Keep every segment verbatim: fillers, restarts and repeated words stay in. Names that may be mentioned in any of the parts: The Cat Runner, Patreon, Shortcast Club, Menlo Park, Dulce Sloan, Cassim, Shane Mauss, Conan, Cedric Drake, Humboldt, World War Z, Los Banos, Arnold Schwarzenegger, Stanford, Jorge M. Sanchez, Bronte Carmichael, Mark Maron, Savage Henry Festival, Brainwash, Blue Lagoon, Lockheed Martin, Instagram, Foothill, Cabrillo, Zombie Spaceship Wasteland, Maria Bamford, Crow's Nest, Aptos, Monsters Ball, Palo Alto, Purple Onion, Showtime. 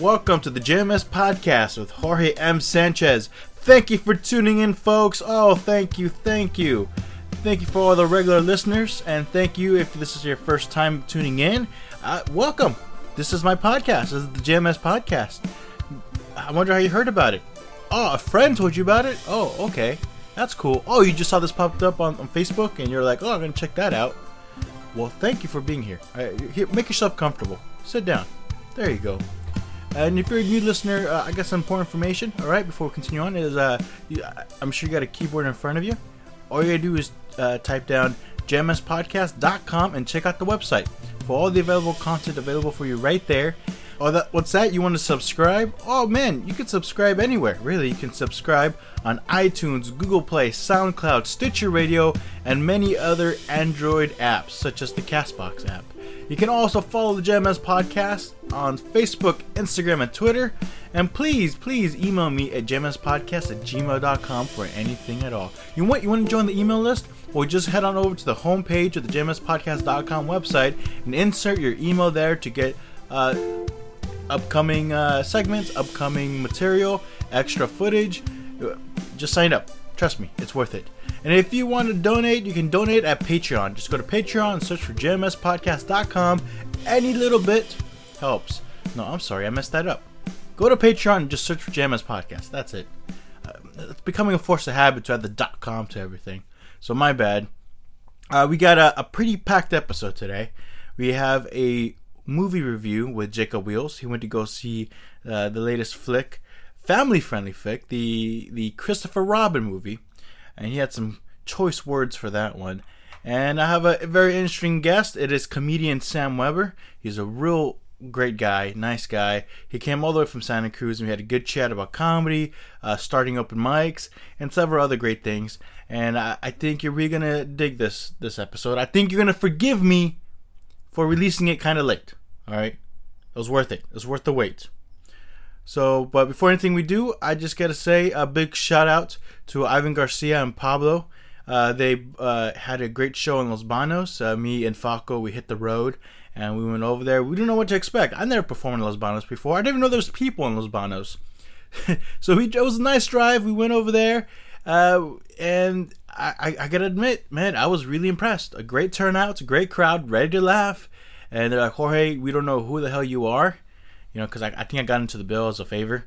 Welcome to the J M S Podcast with Jorge M. Sanchez. Thank you for tuning in, folks. Oh, thank you, thank you. Thank you for all the regular listeners, and thank you if this is your first time tuning in. Uh, welcome. This is my podcast. This is the J M S Podcast. I wonder how you heard about it. Oh, a friend told you about it? Oh, okay. That's cool. Oh, you just saw this popped up on, on Facebook, and you're like, oh, I'm going to check that out. Well, thank you for being here. Right, here. Make yourself comfortable. Sit down. There you go. And if you're a new listener, uh, I got some important information. All right, before we continue on, is uh, you, I'm sure you got a keyboard in front of you. All you got to do is uh, type down j m s podcast dot com and check out the website for all the available content available for you right there. Oh, that, what's that? You want to subscribe? Oh, man, you can subscribe anywhere. Really, you can subscribe on iTunes, Google Play, SoundCloud, Stitcher Radio, and many other Android apps, such as the CastBox app. You can also follow the J M S Podcast on Facebook, Instagram, and Twitter. And please, please email me at j m s podcast at gmail dot com for anything at all. You want, you want to join the email list? Or just head on over to the homepage of the j m s podcast dot com website and insert your email there to get uh, upcoming uh, segments, upcoming material, extra footage. Just sign up. Trust me, it's worth it. And if you want to donate, you can donate at Patreon. Just go to Patreon and search for j m s podcast dot com. Any little bit helps. No, I'm sorry, I messed that up. Go to Patreon and just search for J M S Podcast. That's it. Uh, it's becoming a force of habit to add the .com to everything. So my bad. Uh, we got a, a pretty packed episode today. We have a movie review with Jacob Wheels. He went to go see uh, the latest flick, family-friendly flick, the the Christopher Robin movie. And he had some choice words for that one. And I have a very interesting guest. It is comedian Sam Weber. He's a real great guy, nice guy. He came all the way from Santa Cruz, and we had a good chat about comedy, uh, starting open mics, and several other great things. And I, I think you're really going to dig this this episode. I think you're going to forgive me for releasing it kind of late. All right? It was worth it. It was worth the wait. So, but before anything we do, I just got to say a big shout out to Ivan Garcia and Pablo. Uh, they uh, had a great show in Los Banos. Uh, me and Faco, we hit the road and we went over there. We didn't know what to expect. I never performed in Los Banos before. I didn't even know there was people in Los Banos. So we, it was a nice drive. We went over there uh, and I, I, I got to admit, man, I was really impressed. A great turnout, a great crowd, ready to laugh. And they're like, Jorge, we don't know who the hell you are. You know, because I, I think I got into the bill as a favor.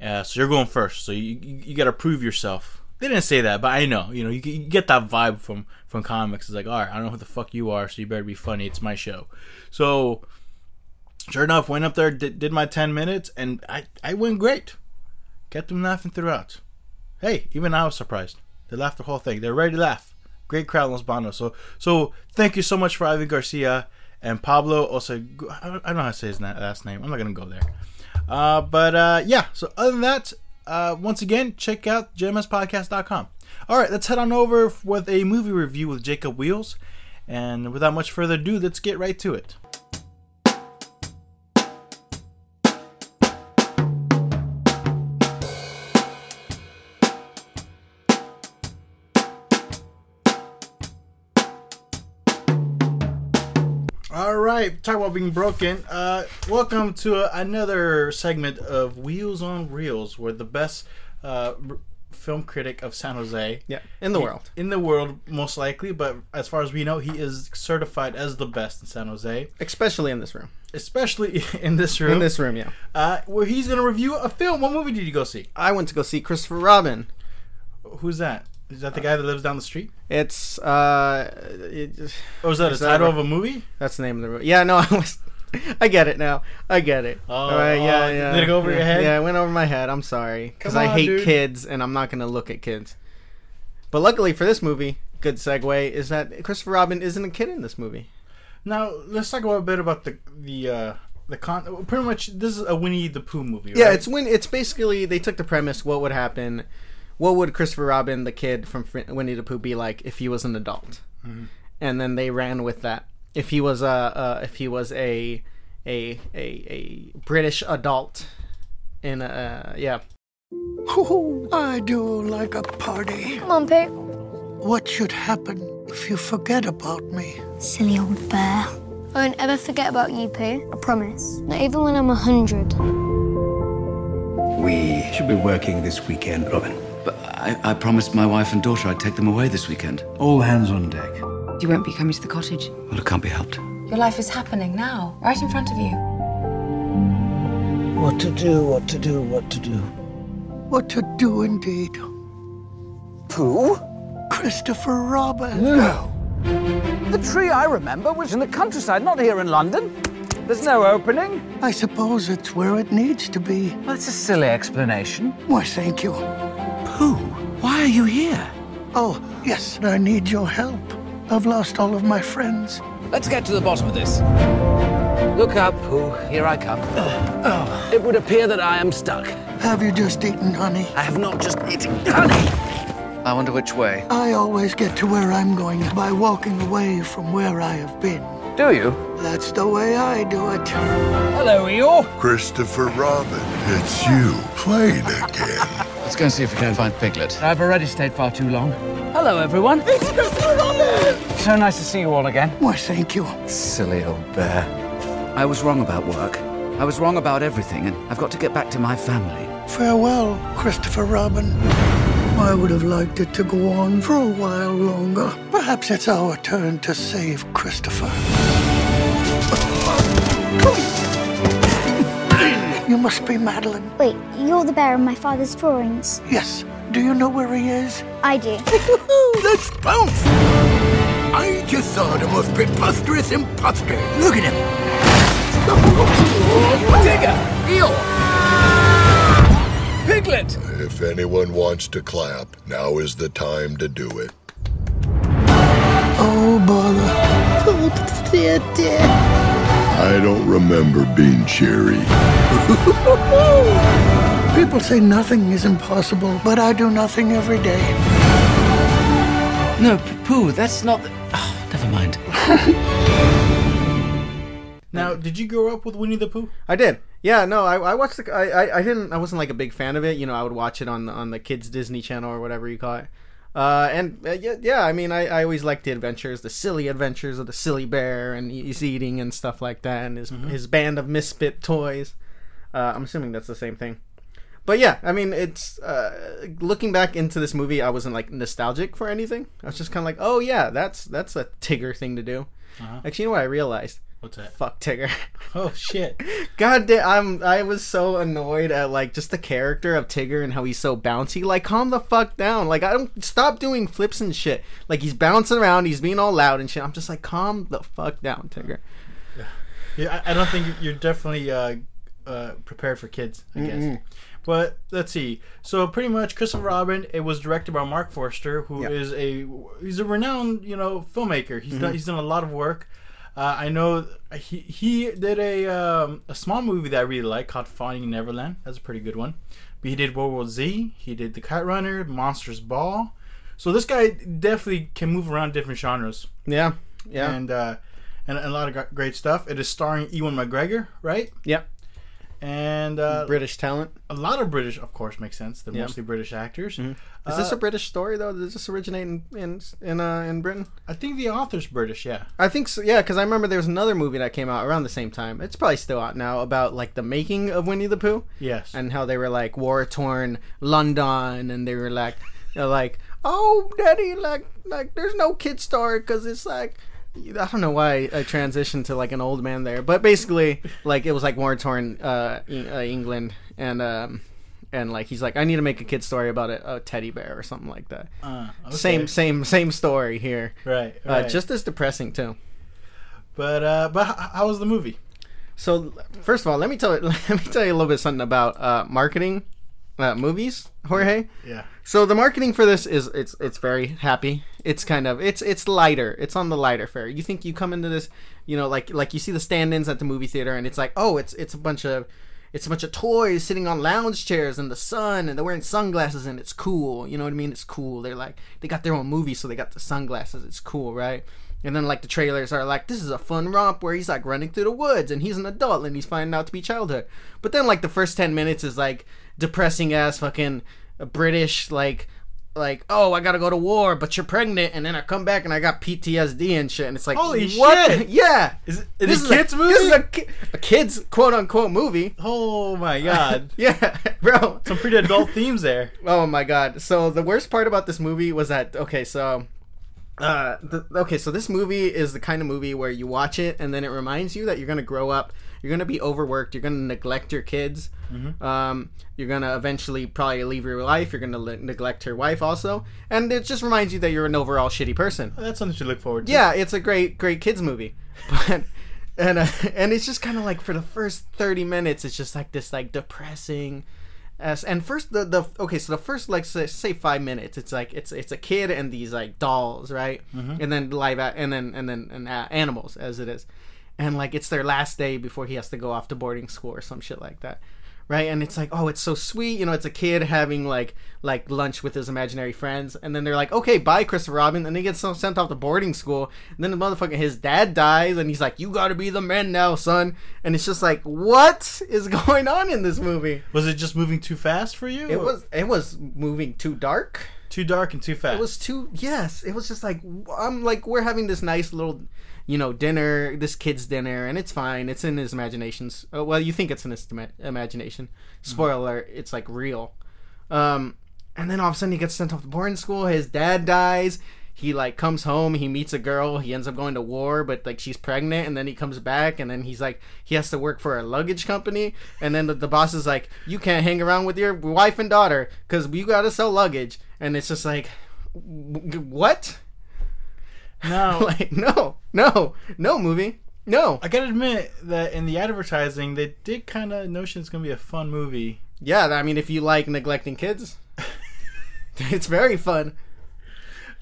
Uh, so you're going first. So you you, you got to prove yourself. They didn't say that, but I know. You know, you, you get that vibe from, from comics. It's like, all right, I don't know who the fuck you are, so you better be funny. It's my show. So, sure enough, went up there, did, did my ten minutes, and I, I went great. Kept them laughing throughout. Hey, even I was surprised. They laughed the whole thing. They're ready to laugh. Great crowd in Los Banos. So, so thank you so much for Ivan Garcia. And Pablo also, I don't know how to say his last name. I'm not going to go there. Uh, but uh, yeah, so other than that, uh, once again, check out j m s podcast dot com. All right, let's head on over with a movie review with Jacob Wheels. And without much further ado, let's get right to it. Alright, talk about being broken. Uh, welcome to uh, another segment of Wheels on Reels, where the best uh, r- film critic of San Jose. Yeah, in the he, world. In the world, most likely, but as far as we know, he is certified as the best in San Jose. Especially in this room. Especially in this room. In this room, yeah. Uh, where he's going to review a film. What movie did you go see? I went to go see Christopher Robin. Who's that? Is that the guy that lives down the street? It's, uh... It, oh, is that a title of a movie? That's the name of the movie. Yeah, no, I was... I get it now. I get it. Oh, all right, yeah, oh, yeah. Did it go over yeah, your head? Yeah, it went over my head. I'm sorry. Because I hate dude. kids, and I'm not going to look at kids. But luckily for this movie, good segue, is that Christopher Robin isn't a kid in this movie. Now, let's talk a bit about the... the uh... The con pretty much this is a Winnie the Pooh movie, right? Yeah, it's when it's basically they took the premise, what would happen, what would Christopher Robin, the kid from Winnie the Pooh, be like if he was an adult, mm-hmm. and then they ran with that. If he was a uh, if he was a a a, a British adult, in a, uh, yeah. Oh, I do like a party. Come on, Pip. What should happen if you forget about me? Silly old bear. I won't ever forget about you, Pooh. I promise. Not even when I'm a hundred. We should be working this weekend, Robin. But I, I promised my wife and daughter I'd take them away this weekend. All hands on deck. You won't be coming to the cottage. Well, it can't be helped. Your life is happening now, right in front of you. What to do, what to do, what to do. What to do indeed. Who? Christopher Robin. No. The tree I remember was in the countryside, not here in London. There's no opening. I suppose it's where it needs to be. Well, that's a silly explanation. Why, thank you. Pooh, why are you here? Oh, yes, I need your help. I've lost all of my friends. Let's get to the bottom of this. Look out, Pooh. Here I come. Uh, oh. It would appear that I am stuck. Have you just eaten honey? I have not just eaten honey. I wonder which way. I always get to where I'm going by walking away from where I have been. Do you? That's the way I do it. Hello, Eeyore. Christopher Robin, it's you, played again. Let's go and see if we can find Piglet. I've already stayed far too long. Hello, everyone. It's Christopher Robin! So nice to see you all again. Why, thank you. Silly old bear. I was wrong about work. I was wrong about everything, and I've got to get back to my family. Farewell, Christopher Robin. I would have liked it to go on for a while longer. Perhaps it's our turn to save Christopher. You must be Madeline. Wait, you're the bear in my father's drawings? Yes. Do you know where he is? I do. Let's bounce! I just saw the most preposterous imposter. Look at him. Digger! Eeyore! Piglet! If anyone wants to clap, now is the time to do it. Oh, bother. I don't remember being cheery. People say nothing is impossible, but I do nothing every day. No, Pooh, that's not the... Oh, never mind. Now, did you grow up with Winnie the Pooh? I did. Yeah, no, I, I watched the. I, I, I didn't. I wasn't like a big fan of it. You know, I would watch it on the, on the kids' Disney Channel or whatever you call it. Uh, and uh, yeah, yeah, I mean, I, I always liked the adventures, the silly adventures of the silly bear and his eating and stuff like that, and his mm-hmm. his band of misfit toys. Uh, I'm assuming that's the same thing. But yeah, I mean, it's uh, looking back into this movie, I wasn't like nostalgic for anything. I was just kind of like, oh yeah, that's that's a Tigger thing to do. Uh-huh. Actually, you know what I realized? What's that? Fuck Tigger. Oh, shit. God damn, I'm, I was so annoyed at, like, just the character of Tigger and how he's so bouncy. Like, calm the fuck down. Like, I don't... Stop doing flips and shit. Like, he's bouncing around, he's being all loud and shit. I'm just like, calm the fuck down, Tigger. Yeah, yeah I, I don't think you're definitely uh, uh, prepared for kids, I guess. Mm-hmm. But, let's see. So, pretty much, Christopher Robin, it was directed by Mark Forster, who yep. is a... He's a renowned, you know, filmmaker. He's mm-hmm. done, he's done a lot of work. Uh, I know he he did a um, a small movie that I really like called Finding Neverland. That's a pretty good one. But he did World War Z. He did The Cat Runner, Monsters Ball. So this guy definitely can move around different genres. Yeah, yeah, and uh, and, and a lot of great stuff. It is starring Ewan McGregor, right? Yep. And uh, British talent. A lot of British, of course, makes sense. They're yep. mostly British actors. Mm-hmm. Uh, is this a British story though? Does this originate in in in, uh, in Britain? I think the author's British. Yeah, I think so. Yeah, because I remember there was another movie that came out around the same time. It's probably still out now about like the making of Winnie the Pooh. Yes, and how they were like war-torn London, and they were like, they're like, oh, Daddy, like like there's no kid story because it's like. I don't know why I transitioned to like an old man there, but basically, like it was like war-torn uh, e- uh, England, and um, and like he's like, I need to make a kid's story about a, a teddy bear or something like that. Uh, okay. Same, same, same story here, right? right. Uh, just as depressing too. But uh, but h- how was the movie? So first of all, let me tell let me tell you a little bit something about uh, marketing uh, movies, Jorge. Yeah. So the marketing for this is it's it's very happy. It's kind of it's it's lighter. It's on the lighter fare. You think you come into this, you know, like like you see the stand-ins at the movie theater, and it's like, oh, it's it's a bunch of it's a bunch of toys sitting on lounge chairs in the sun, and they're wearing sunglasses, and it's cool. You know what I mean? It's cool. They're like they got their own movie, so they got the sunglasses. It's cool, right? And then like the trailers are like, this is a fun romp where he's like running through the woods, and he's an adult, and he's finding out to be childhood. But then like the first ten minutes is like depressing ass fucking. A British like like, oh, I gotta go to war, but you're pregnant, and then I come back and I got P T S D and shit, and it's like, holy what? Shit! Yeah, is, is this, this is a kids movie. This is a, ki- a kids quote unquote movie. Oh my god! Yeah, bro, some pretty adult themes there. Oh my god! So the worst part about this movie was that okay, so. Uh, the, okay, so this movie is the kind of movie where you watch it and then it reminds you that you're going to grow up, you're going to be overworked, you're going to neglect your kids, mm-hmm. um, you're going to eventually probably leave your life, you're going to le- neglect your wife also, and it just reminds you that you're an overall shitty person. That's something to look forward to. Yeah, it's a great, great kids movie. But, and uh, and it's just kind of like for the first thirty minutes, it's just like this like depressing... As, and first the, the okay so the first like say five minutes it's like it's it's a kid and these like dolls, right? Mm-hmm. And then live at, and then and then and uh, animals as it is, and like it's their last day before he has to go off to boarding school or some shit like that, right? And it's like, oh, it's so sweet, you know, it's a kid having like like lunch with his imaginary friends, and then they're like, okay, bye, Christopher Robin, and he gets sent off to boarding school, and then the motherfucking his dad dies, and he's like, you gotta be the man now, son, and it's just like, what is going on in this movie? Was it just moving too fast for you? It or? was. It was moving too dark. Too dark and too fast. It was too. Yes, it was just like I'm like we're having this nice little. You know, dinner, this kid's dinner, and it's fine. It's in his imaginations. Oh, well, you think it's in his ima- imagination. Spoiler, mm-hmm. It's, like, real. Um, and then all of a sudden he gets sent off to boarding school. His dad dies. He, like, comes home. He meets a girl. He ends up going to war, but, like, she's pregnant. And then he comes back, and then he's, like, he has to work for a luggage company. And then the, the boss is like, you can't hang around with your wife and daughter because you got to sell luggage. And it's just like, what? No, like, no, no, no movie, no. I gotta admit that in the advertising, they did kind of notion it's gonna be a fun movie. Yeah, I mean, if you like neglecting kids, it's very fun.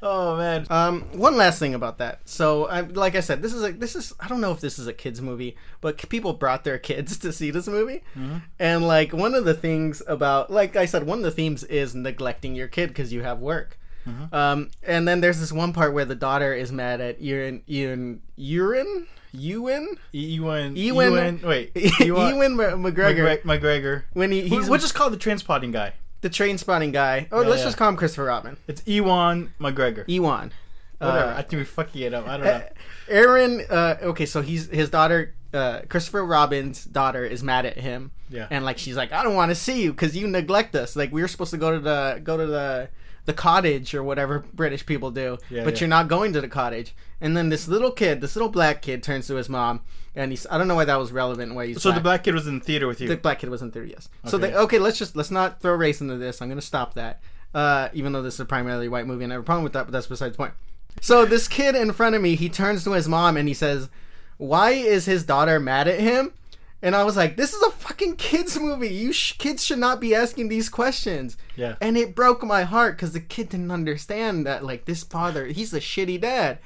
Oh man. Um, one last thing about that. So, I, like I said, this is a this is I don't know if this is a kids movie, but people brought their kids to see this movie, mm-hmm. and like one of the things about, like I said, one of the themes is neglecting your kid because you have work. Mm-hmm. Um, and then there's this one part where the daughter is mad at Ewan, Ewan, Ewan, Ewan, Ewan, Ewan, wait, Ewan, Ewan McGregor, McGregor, when he, he's, we'll just call the train spotting guy, the train spotting guy. Oh, yeah, let's yeah. just call him Christopher Robin. It's Ewan McGregor. Ewan, whatever. Uh, I think we're fucking it up. I don't know. Aaron. Uh, okay, so he's his daughter. Uh, Christopher Robin's daughter is mad at him. Yeah. And like she's like, I don't want to see you because you neglect us. Like we were supposed to go to the go to the. the cottage or whatever British people do, yeah, but yeah. you're not going to the cottage. And then this little kid, this little black kid turns to his mom and he's, I don't know why that was relevant. Why he's so black. The black kid was in the theater with you. The black kid was in theater. Yes. Okay. So they, okay, let's just, let's not throw race into this. I'm going to stop that. Uh, even though this is a primarily white movie and I have a problem with that, but that's beside the point. So this kid in front of me, he turns to his mom and he says, why is his daughter mad at him? And I was like, this is a fucking kids movie. You sh- kids should not be asking these questions. Yeah. And it broke my heart because the kid didn't understand that, like, this father, he's a shitty dad.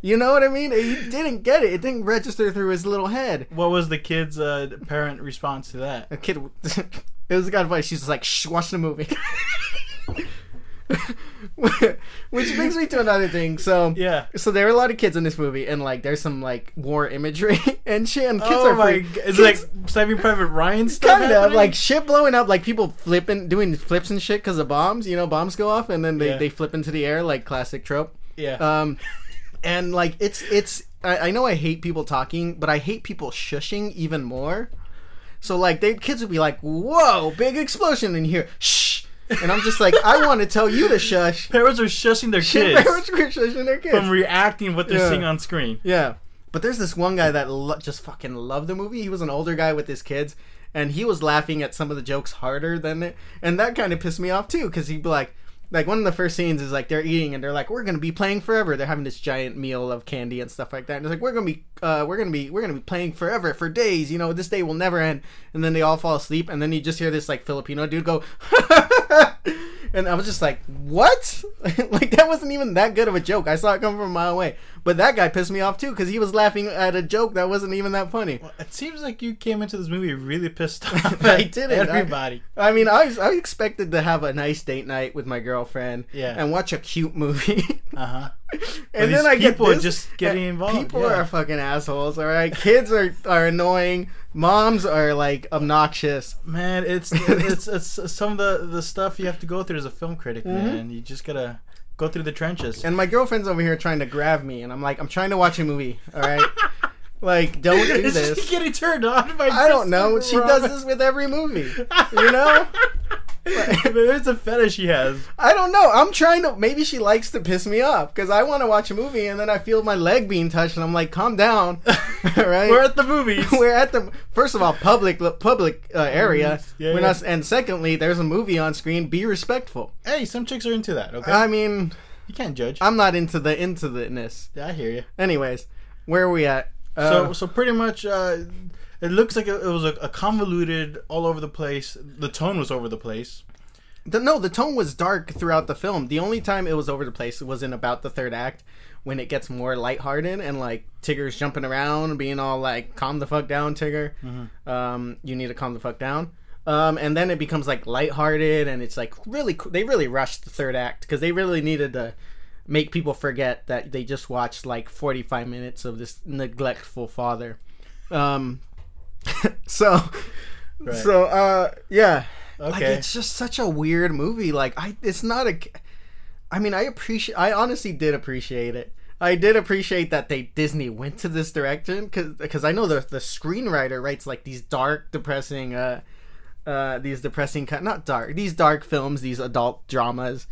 You know what I mean? He didn't get it. It didn't register through his little head. What was the kid's uh, parent response to that? The kid, it was kind of funny. She's just like, shh, watch the movie. Which brings me to another thing. So yeah. So there are a lot of kids in this movie, and like there's some like war imagery and shit. And kids oh are my free. Is kids, it like Saving Private Ryan stuff? Kind of like shit blowing up, like people flipping, doing flips and shit because of bombs. You know, bombs go off and then they, yeah. they flip into the air, like classic trope. Yeah. Um, and like it's it's I, I know I hate people talking, but I hate people shushing even more. So like they kids would be like, "Whoa, big explosion in here!" Shh. And I'm just like, I want to tell you to shush. Parents are shushing their kids. Parents are shushing their kids. From reacting what they're yeah. seeing on screen. Yeah. But there's this one guy that lo- just fucking loved the movie. He was an older guy with his kids. And he was laughing at some of the jokes harder than it. And that kind of pissed me off, too. Because he'd be like, like one of the first scenes is like they're eating. And they're like, we're going to be playing forever. They're having this giant meal of candy and stuff like that. And it's like, we're going to be, uh, we're going to be, we're going to be playing forever for days. You know, this day will never end. And then they all fall asleep. And then you just hear this like Filipino dude go, and I was just like, what? Like, that wasn't even that good of a joke. I saw it come from a mile away. But that guy pissed me off, too, because he was laughing at a joke that wasn't even that funny. Well, it seems like you came into this movie really pissed off. I did it. Everybody. I, I mean, I, was, I expected to have a nice date night with my girlfriend yeah. and watch a cute movie. Uh-huh. And then I get people this, are just getting involved. People yeah. are fucking assholes, all right? Kids are, are annoying. Moms are, like, obnoxious. Man, it's it's, it's some of the, the stuff you have have to go through as a film critic, mm-hmm. man. You just gotta go through the trenches. And my girlfriend's over here trying to grab me, and I'm like, I'm trying to watch a movie, all right? Like, don't do Is this. Is she getting turned on by I don't know. Robin? She does this with every movie, you know? There's a fetish she has. I don't know. I'm trying to... Maybe she likes to piss me off, because I want to watch a movie, and then I feel my leg being touched, and I'm like, calm down, right? We're at the movies. We're at the... First of all, public public uh, area. Yeah, We're yeah. Not, and secondly, there's a movie on screen. Be respectful. Hey, some chicks are into that, okay? I mean... You can't judge. I'm not into the into the-ness. Yeah, I hear you. Anyways, where are we at? Uh, so, so pretty much... Uh, It looks like it was a, a convoluted, all over the place. The tone was over the place. The, no, the tone was dark throughout the film. The only time it was over the place was in about the third act, when it gets more lighthearted and, like, Tigger's jumping around, being all like, calm the fuck down, Tigger. Mm-hmm. Um, you need to calm the fuck down. Um, and then it becomes, like, lighthearted, and it's, like, really... They really rushed the third act, because they really needed to make people forget that they just watched, like, forty-five minutes of this neglectful father. Um... so right. so uh yeah okay. Like, it's just such a weird movie. Like, I it's not a I mean I appreciate I honestly did appreciate it I did appreciate that they Disney went to this direction, because because I know the the screenwriter writes, like, these dark, depressing uh uh these depressing not dark these dark films, these adult dramas,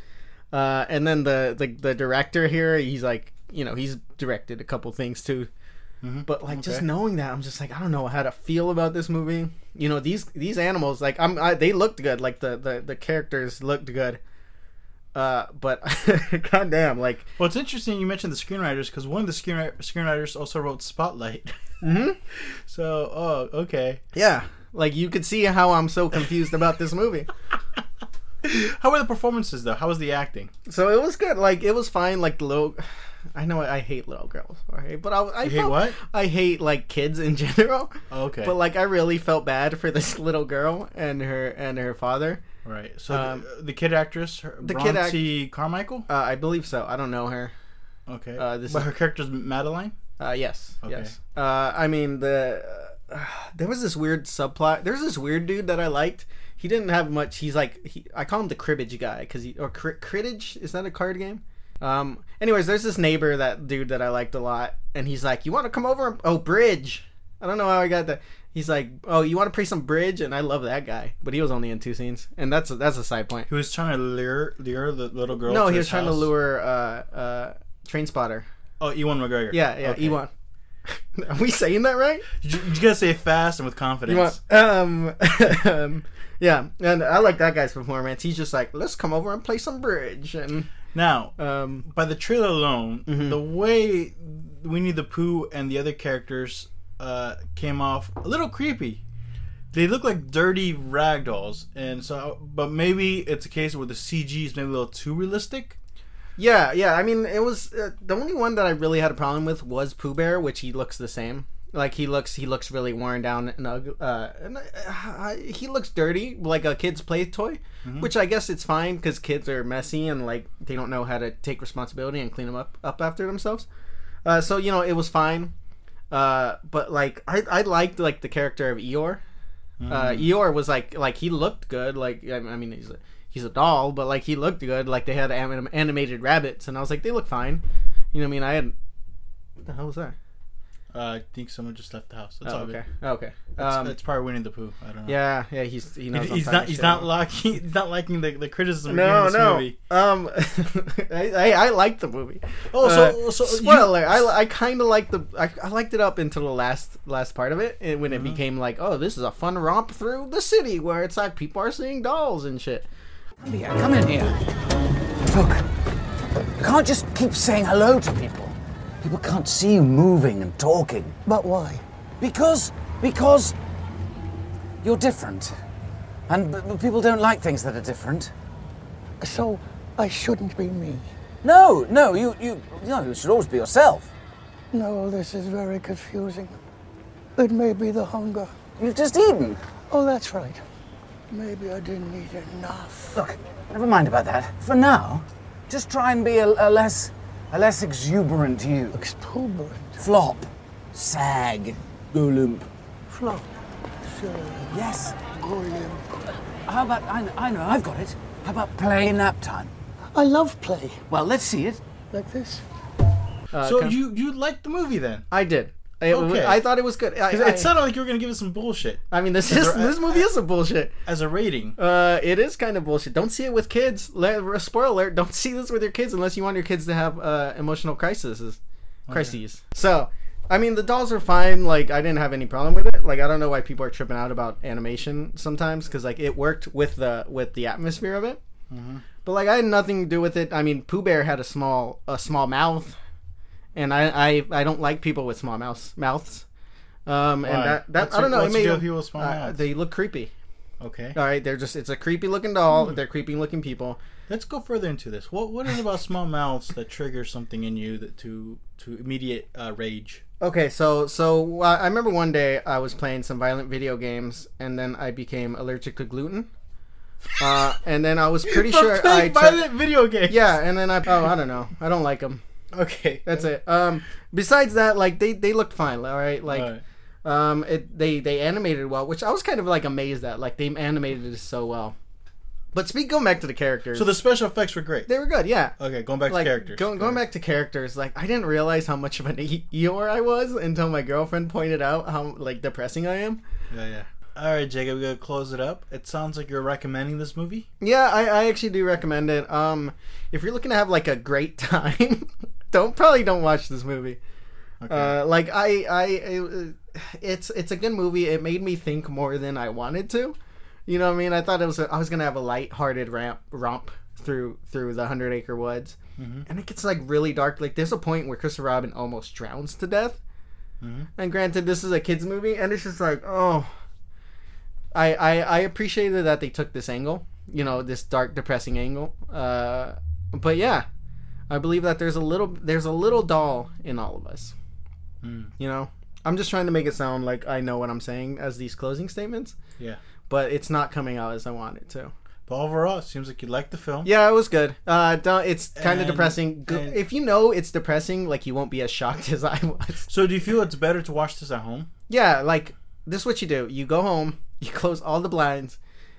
uh and then the the, the director here, he's like, you know, he's directed a couple things too. Mm-hmm. But, like, okay. Just knowing that, I'm just like, I don't know how to feel about this movie. You know, these these animals, like, I'm, I, they looked good. Like, the, the, the characters looked good. Uh, but, goddamn, like... Well, it's interesting you mentioned the screenwriters, because one of the screen, screenwriters also wrote Spotlight. Mm-hmm. So, oh, okay. Yeah. Like, you could see how I'm so confused about this movie. How were the performances, though? How was the acting? So, it was good. Like, it was fine. Like, the low... I know I hate little girls, right? But I, I you hate felt, what? I hate, like, kids in general. Oh, okay. But, like, I really felt bad for this little girl and her and her father. Right. So um, the, the kid actress, her, the Bronte kid act- Carmichael. Uh, I believe so. I don't know her. Okay. Uh, this but is, her character's Madeline. Uh, yes. Okay. Yes. Uh, I mean the uh, there was this weird subplot. There's this weird dude that I liked. He didn't have much. He's like he, I call him the cribbage guy because he or cr- cribbage is that a card game? Um, anyways, there's this neighbor, that dude that I liked a lot, and he's like, you want to come over? And... Oh, bridge. I don't know how I got that. He's like, oh, you want to play some bridge? And I love that guy, but he was only in two scenes, and that's a, that's a side point. He was trying to lure, lure the little girl. No, to he was trying house. to lure, uh, uh, Trainspotter. Oh, Ewan McGregor. Yeah, yeah, okay. Ewan. Are we saying that right? You, you gotta say it fast and with confidence. Um, um, yeah, and I like that guy's performance. He's just like, let's come over and play some bridge, and... Now, um, by the trailer alone, mm-hmm. the way Winnie the Pooh and the other characters uh, came off a little creepy. They look like dirty rag dolls, and so. But maybe it's a case where the C G is maybe a little too realistic. Yeah, yeah. I mean, it was uh, the only one that I really had a problem with was Pooh Bear, which he looks the same. Like he looks, he looks really worn down, and uh, and uh, he looks dirty, like a kid's play toy. Mm-hmm. Which I guess it's fine because kids are messy and like they don't know how to take responsibility and clean them up, up after themselves. Uh, so you know it was fine, uh, but like I, I liked like the character of Eeyore. Mm-hmm. Uh, Eeyore was like like he looked good. Like I mean he's a, he's a doll, but like he looked good. Like they had anim- animated rabbits, and I was like they look fine. You know what I mean? I had what the hell was that? Uh, I think someone just left the house. That's oh, all okay. Good. Okay. That's, um, that's probably Winnie the Pooh. I don't know. Yeah, yeah. He's he knows. He's not. He's not liking. He's not liking the, the criticism. No, in this no. Movie. Um, I, I I liked the movie. Oh, so uh, so spoiler. You, I I kind of liked the. I, I liked it up until the last last part of it, and when uh-huh. it became like, oh, this is a fun romp through the city where it's like people are seeing dolls and shit. Come here. Come in here. Look, you can't just keep saying hello to people. People can't see you moving and talking. But why? Because, because you're different. And b- b- people don't like things that are different. So I shouldn't be me? No, no, you, you, no, you should always be yourself. No, this is very confusing. It may be the hunger. You've just eaten. Oh, that's right. Maybe I didn't eat enough. Look, never mind about that. For now, just try and be a, a less... A less exuberant you. Exuberant? Flop. Sag. Golimp. Flop. Sag. Yes. Golimp. how about, I, I know, I've got it. How about play nap time? I love play. Well, let's see it. Like this. Uh, so you, you liked the movie then? I did. I, okay. I thought it was good. I, I, it sounded like you were going to give us some bullshit. I mean, this is, a, this movie as, is some bullshit. As a rating. Uh, it is kind of bullshit. Don't see it with kids. Let, spoiler alert, don't see this with your kids unless you want your kids to have uh, emotional crises. Crises. Okay. So, I mean, the dolls are fine. Like, I didn't have any problem with it. Like, I don't know why people are tripping out about animation sometimes because, like, it worked with the with the atmosphere of it. Mm-hmm. But, like, I had nothing to do with it. I mean, Pooh Bear had a small a small mouth. And I, I, I don't like people with small mouths. mouths. Um, and that, that I don't know. What's the deal with people with small mouths? Uh, they look creepy. Okay. All right. They're just. It's a creepy looking doll. Hmm. They're creepy looking people. Let's go further into this. What What is it about small mouths that triggers something in you that to to immediate uh, rage? Okay. So so uh, I remember one day I was playing some violent video games and then I became allergic to gluten. Uh, and then I was pretty sure I violent t- video games. Yeah. And then I oh I don't know I don't like them. Okay, that's it. Um, besides that, like they, they looked fine, all right. Like, all right. um, it they they animated well, which I was kind of like amazed at. Like they animated it so well. But speak, going back to the characters. So the special effects were great. They were good, yeah. Okay, going back like, to characters. Going going back to characters, like I didn't realize how much of an e- Eeyore I was until my girlfriend pointed out how like depressing I am. Yeah, yeah. All right, Jacob, we're gonna close it up. It sounds like you're recommending this movie. Yeah, I, I actually do recommend it. Um, if you're looking to have like a great time. Don't probably don't watch this movie. Okay. Uh, like I, I, it, it's it's a good movie. It made me think more than I wanted to. You know what I mean? I thought it was a, I was gonna have a lighthearted ramp romp through through the Hundred Acre Woods, mm-hmm. and it gets like really dark. Like there's a point where Christopher Robin almost drowns to death. Mm-hmm. And granted, this is a kids movie, and it's just like oh, I I, I appreciated that they took this angle. You know, this dark, depressing angle. Uh, but yeah. I believe that there's a little there's a little doll in all of us. Mm. You know? I'm just trying to make it sound like I know what I'm saying as these closing statements. Yeah. But it's not coming out as I want it to. But overall, it seems like you liked the film. Yeah, it was good. Uh, don't, it's kind of depressing. And if you know it's depressing, like, you won't be as shocked as I was. So do you feel it's better to watch this at home? Yeah, like, this is what you do. You go home, you close all the blinds,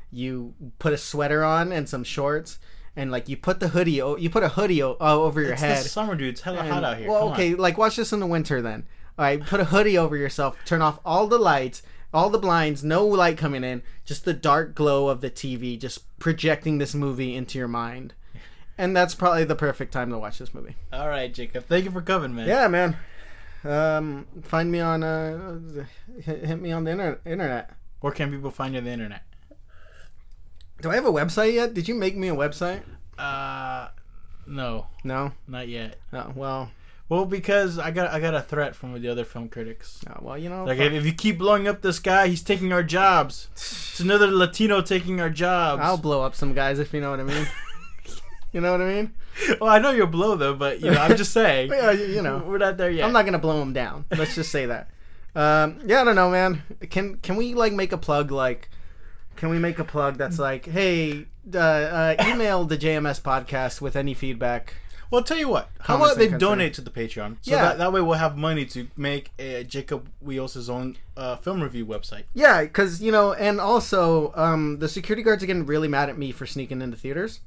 you put a sweater on and some shorts, and like you put the hoodie, you put a hoodie over your it's head. It's summer, dude. It's hella and, hot out here. Well, Come okay, on. Like watch this in the winter then. All right, put a hoodie over yourself. Turn off all the lights, all the blinds, no light coming in. Just the dark glow of the T V, just projecting this movie into your mind. And that's probably the perfect time to watch this movie. All right, Jacob. Thank you for coming, man. Yeah, man. Um, find me on uh, hit me on the inter- internet. Where can people find you on the internet? Do I have a website yet? Did you make me a website? Uh, no, no, not yet. Oh, well, well, because I got I got a threat from the other film critics. Oh, well, you know, like if, if you keep blowing up this guy, he's taking our jobs. It's another Latino taking our jobs. I'll blow up some guys if you know what I mean. You know what I mean? Well, I know you'll blow them, but you know, I'm just saying. Yeah, you know, we're not there yet. I'm not gonna blow them down. Let's just say that. Um, yeah, I don't know, man. Can can we like make a plug like? Can we make a plug that's like, hey, uh, uh, email the J M S podcast with any feedback? Well, I'll tell you what. How about they donate to the Patreon? So yeah. that, that way we'll have money to make a Jacob Wheels' own uh, film review website. Yeah, because, you know, and also um, the security guards are getting really mad at me for sneaking into theaters.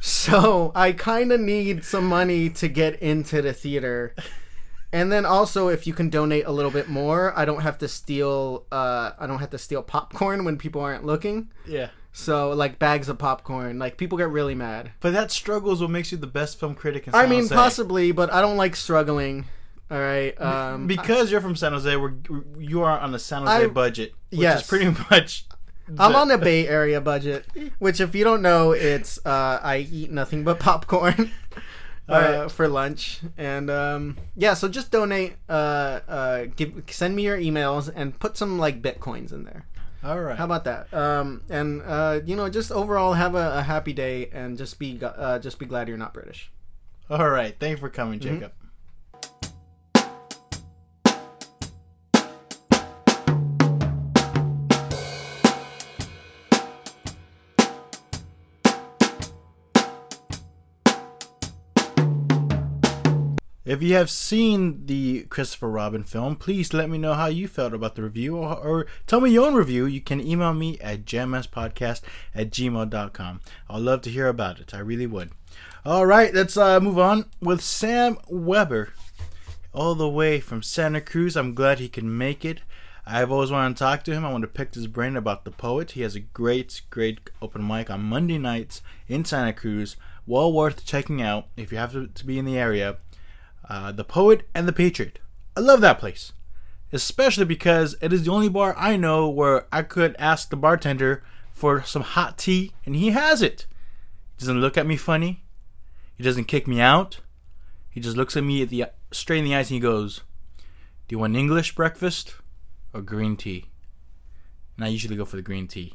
So I kind of need some money to get into the theater. And then also, if you can donate a little bit more, I don't have to steal. Uh, I don't have to steal popcorn when people aren't looking. Yeah. So like bags of popcorn, like people get really mad. But that struggle is what makes you the best film critic in San Jose. I mean, possibly, but I don't like struggling. All right. Um, because I, you're from San Jose, we're, you are on a San Jose I, budget, which yes. is pretty much. I'm on a Bay Area budget, which, if you don't know, it's uh, I eat nothing but popcorn. Uh, for lunch and um, yeah, so just donate. Uh, uh, give send me your emails and put some like bitcoins in there. All right, how about that? Um, and uh, you know, just overall have a, a happy day and just be uh, just be glad you're not British. All right, thank you for coming, Jacob. Mm-hmm. If you have seen the Christopher Robin film, please let me know how you felt about the review, or, or tell me your own review. You can email me at jam s podcast at gmail dot com. I'd love to hear about it. I really would. All right, let's uh, move on with Sam Weber. All the way from Santa Cruz. I'm glad he can make it. I've always wanted to talk to him. I want to pick his brain about The Poet. He has a great, great open mic on Monday nights in Santa Cruz. Well worth checking out if you have to, to be in the area. Uh, The Poet and the Patriot. I love that place. Especially because it is the only bar I know where I could ask the bartender for some hot tea, and he has it. He doesn't look at me funny. He doesn't kick me out. He just looks at me at the, straight in the eyes, and he goes, "Do you want English breakfast or green tea?" And I usually go for the green tea.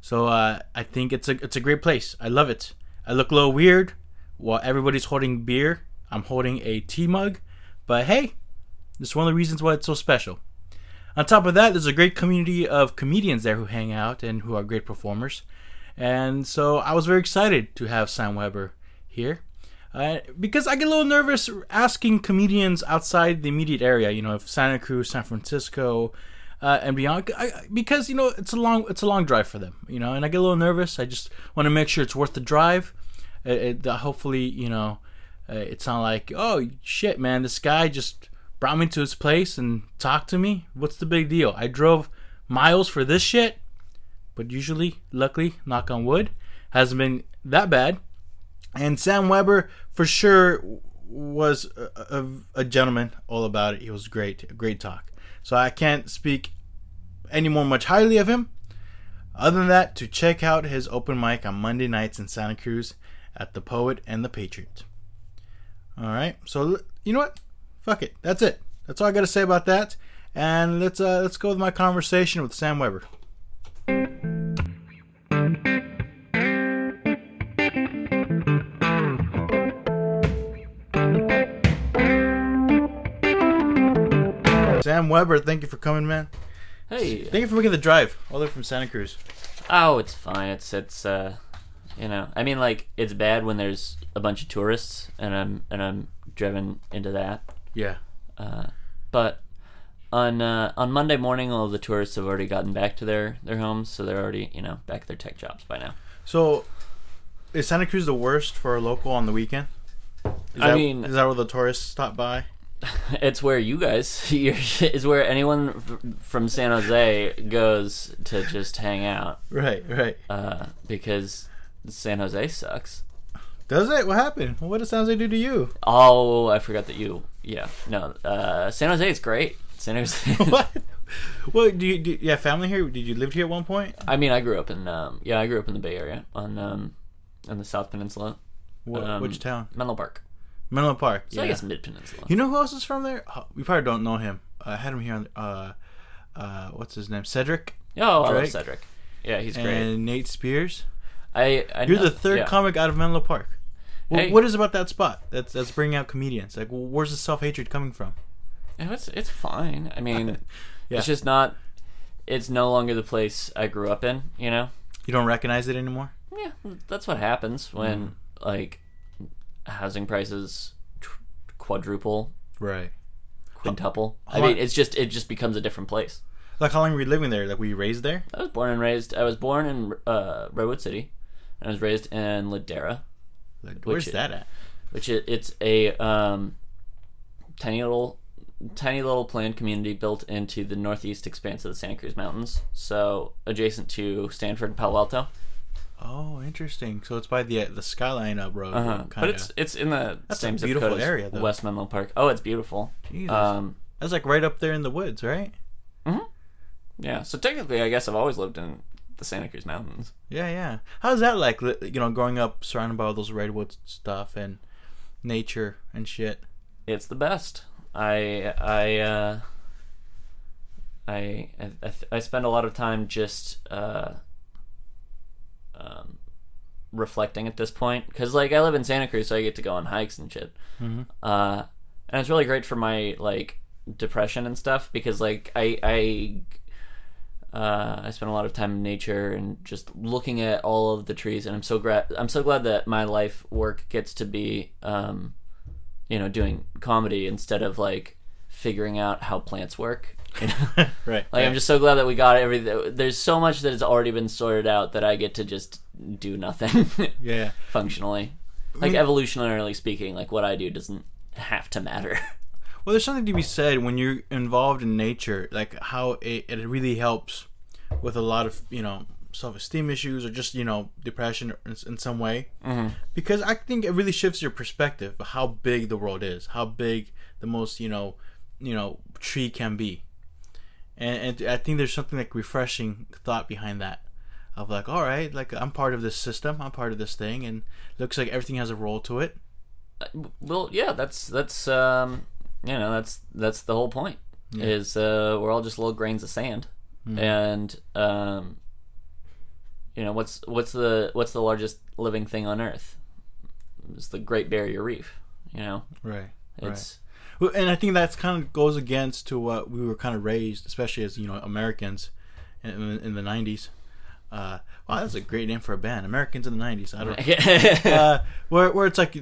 So uh, I think it's a it's a great place. I love it. I look a little weird while everybody's holding beer. I'm holding a tea mug, but hey, it's one of the reasons why it's so special. On top of that, there's a great community of comedians there who hang out and who are great performers. And so I was very excited to have Sam Weber here. Uh, because I get a little nervous asking comedians outside the immediate area, you know, of Santa Cruz, San Francisco, uh, and beyond, I, because you know it's a long it's a long drive for them, you know, and I get a little nervous. I just want to make sure it's worth the drive. It, it, hopefully, you know, uh, it's not like, oh shit, man, this guy just brought me to his place and talked to me. What's the big deal? I drove miles for this shit. But usually, luckily, knock on wood, hasn't been that bad. And Sam Weber, for sure, was a, a, a gentleman all about it. He was great, a great talk. So I can't speak any more much highly of him. Other than that, to check out his open mic on Monday nights in Santa Cruz at The Poet and the Patriot. All right, so you know what? Fuck it. That's it. That's all I got to say about that. And let's uh, let's go with my conversation with Sam Weber. Sam Weber, thank you for coming, man. Hey. Thank you for making the drive all the way from Santa Cruz. Oh, it's fine. It's, it's uh, you know, I mean, like, it's bad when there's a bunch of tourists, and I'm and I'm driven into that. Yeah. Uh, but on uh, on Monday morning, all of the tourists have already gotten back to their, their homes, so they're already, you know, back at their tech jobs by now. So, is Santa Cruz the worst for a local on the weekend? Is I that, mean... Is that where the tourists stop by? It's where you guys, it's where anyone from San Jose goes to just hang out. Right, right. Uh, because San Jose sucks. Does it? What happened? What does San Jose do to you? Oh, I forgot that you, yeah. No, uh, San Jose is great. San Jose. What? Well, do you, do you have family here? Did you live here at one point? I mean, I grew up in, um, yeah, I grew up in the Bay Area, on um, on the South Peninsula. What, um, which town? Menlo Park. Menlo Park. So yeah. I guess Mid-Peninsula. You know who else is from there? Oh, we probably don't know him. I uh, had him here on, uh, uh, what's his name? Cedric. Oh, Drake. I love Cedric. Yeah, he's great. And Nate Spears. I, I You're know. the third yeah. comic out of Menlo Park. Well, hey. What is about that spot that's that's bringing out comedians? Like, well, where's the self-hatred coming from? It's, it's fine. I mean, yeah. It's just not, it's no longer the place I grew up in, you know? You don't recognize it anymore? Yeah, that's what happens when, mm. like, housing prices quadruple, right? Quintuple. How, I mean, it's just it just becomes a different place. Like, how long were you living there? Like, were you raised there? I was born and raised. I was born in uh, Redwood City, and I was raised in Ladera. Like, where's that at? Which it, it's a um, tiny little, tiny little planned community built into the northeast expanse of the Santa Cruz Mountains, so adjacent to Stanford and Palo Alto. Oh, interesting. So it's by the uh, the Skyline up road. Uh-huh. But it's it's in the that's same zip code as West Menlo Park. Oh, it's beautiful. Jesus. Um, that's like right up there in the woods, right? Mm-hmm. Yeah. So technically, I guess I've always lived in the Santa Cruz Mountains. Yeah, yeah. How's that like, you know, growing up surrounded by all those redwood stuff and nature and shit? It's the best. I I uh, I I, I, I spend a lot of time just. Uh, Um, reflecting at this point, because like I live in Santa Cruz, so I get to go on hikes and shit. Mm-hmm. Uh, and it's really great for my like depression and stuff, because like I I uh, I spend a lot of time in nature and just looking at all of the trees. And I'm so glad I'm so glad that my life work gets to be um, you know, doing comedy instead of like figuring out how plants work. You know? right. Like right. I'm just so glad that we got everything. There's so much that has already been sorted out that I get to just do nothing. yeah. Functionally, like I mean, evolutionarily speaking, like what I do doesn't have to matter. Well, there's something to be said when you're involved in nature, like how it, it really helps with a lot of, you know, self-esteem issues or just, you know, depression in, in some way. Mm-hmm. Because I think it really shifts your perspective of how big the world is, how big the most, you know, you know, tree can be. And, and I think there's something like refreshing thought behind that of like, all right, like I'm part of this system, I'm part of this thing, and looks like everything has a role to it. Well, yeah, that's, that's, um, you know, that's, that's the whole point yeah. is, uh, we're all just little grains of sand. Mm-hmm. And, um, you know, what's what's the what's the largest living thing on Earth? It's the Great Barrier Reef, you know? Right, it's, right. Well, and I think that's kind of goes against to what we were kind of raised, especially as, you know, Americans in, in the nineties. Uh, wow, that's a great name for a band, Americans in the nineties. I don't uh, where, where it's like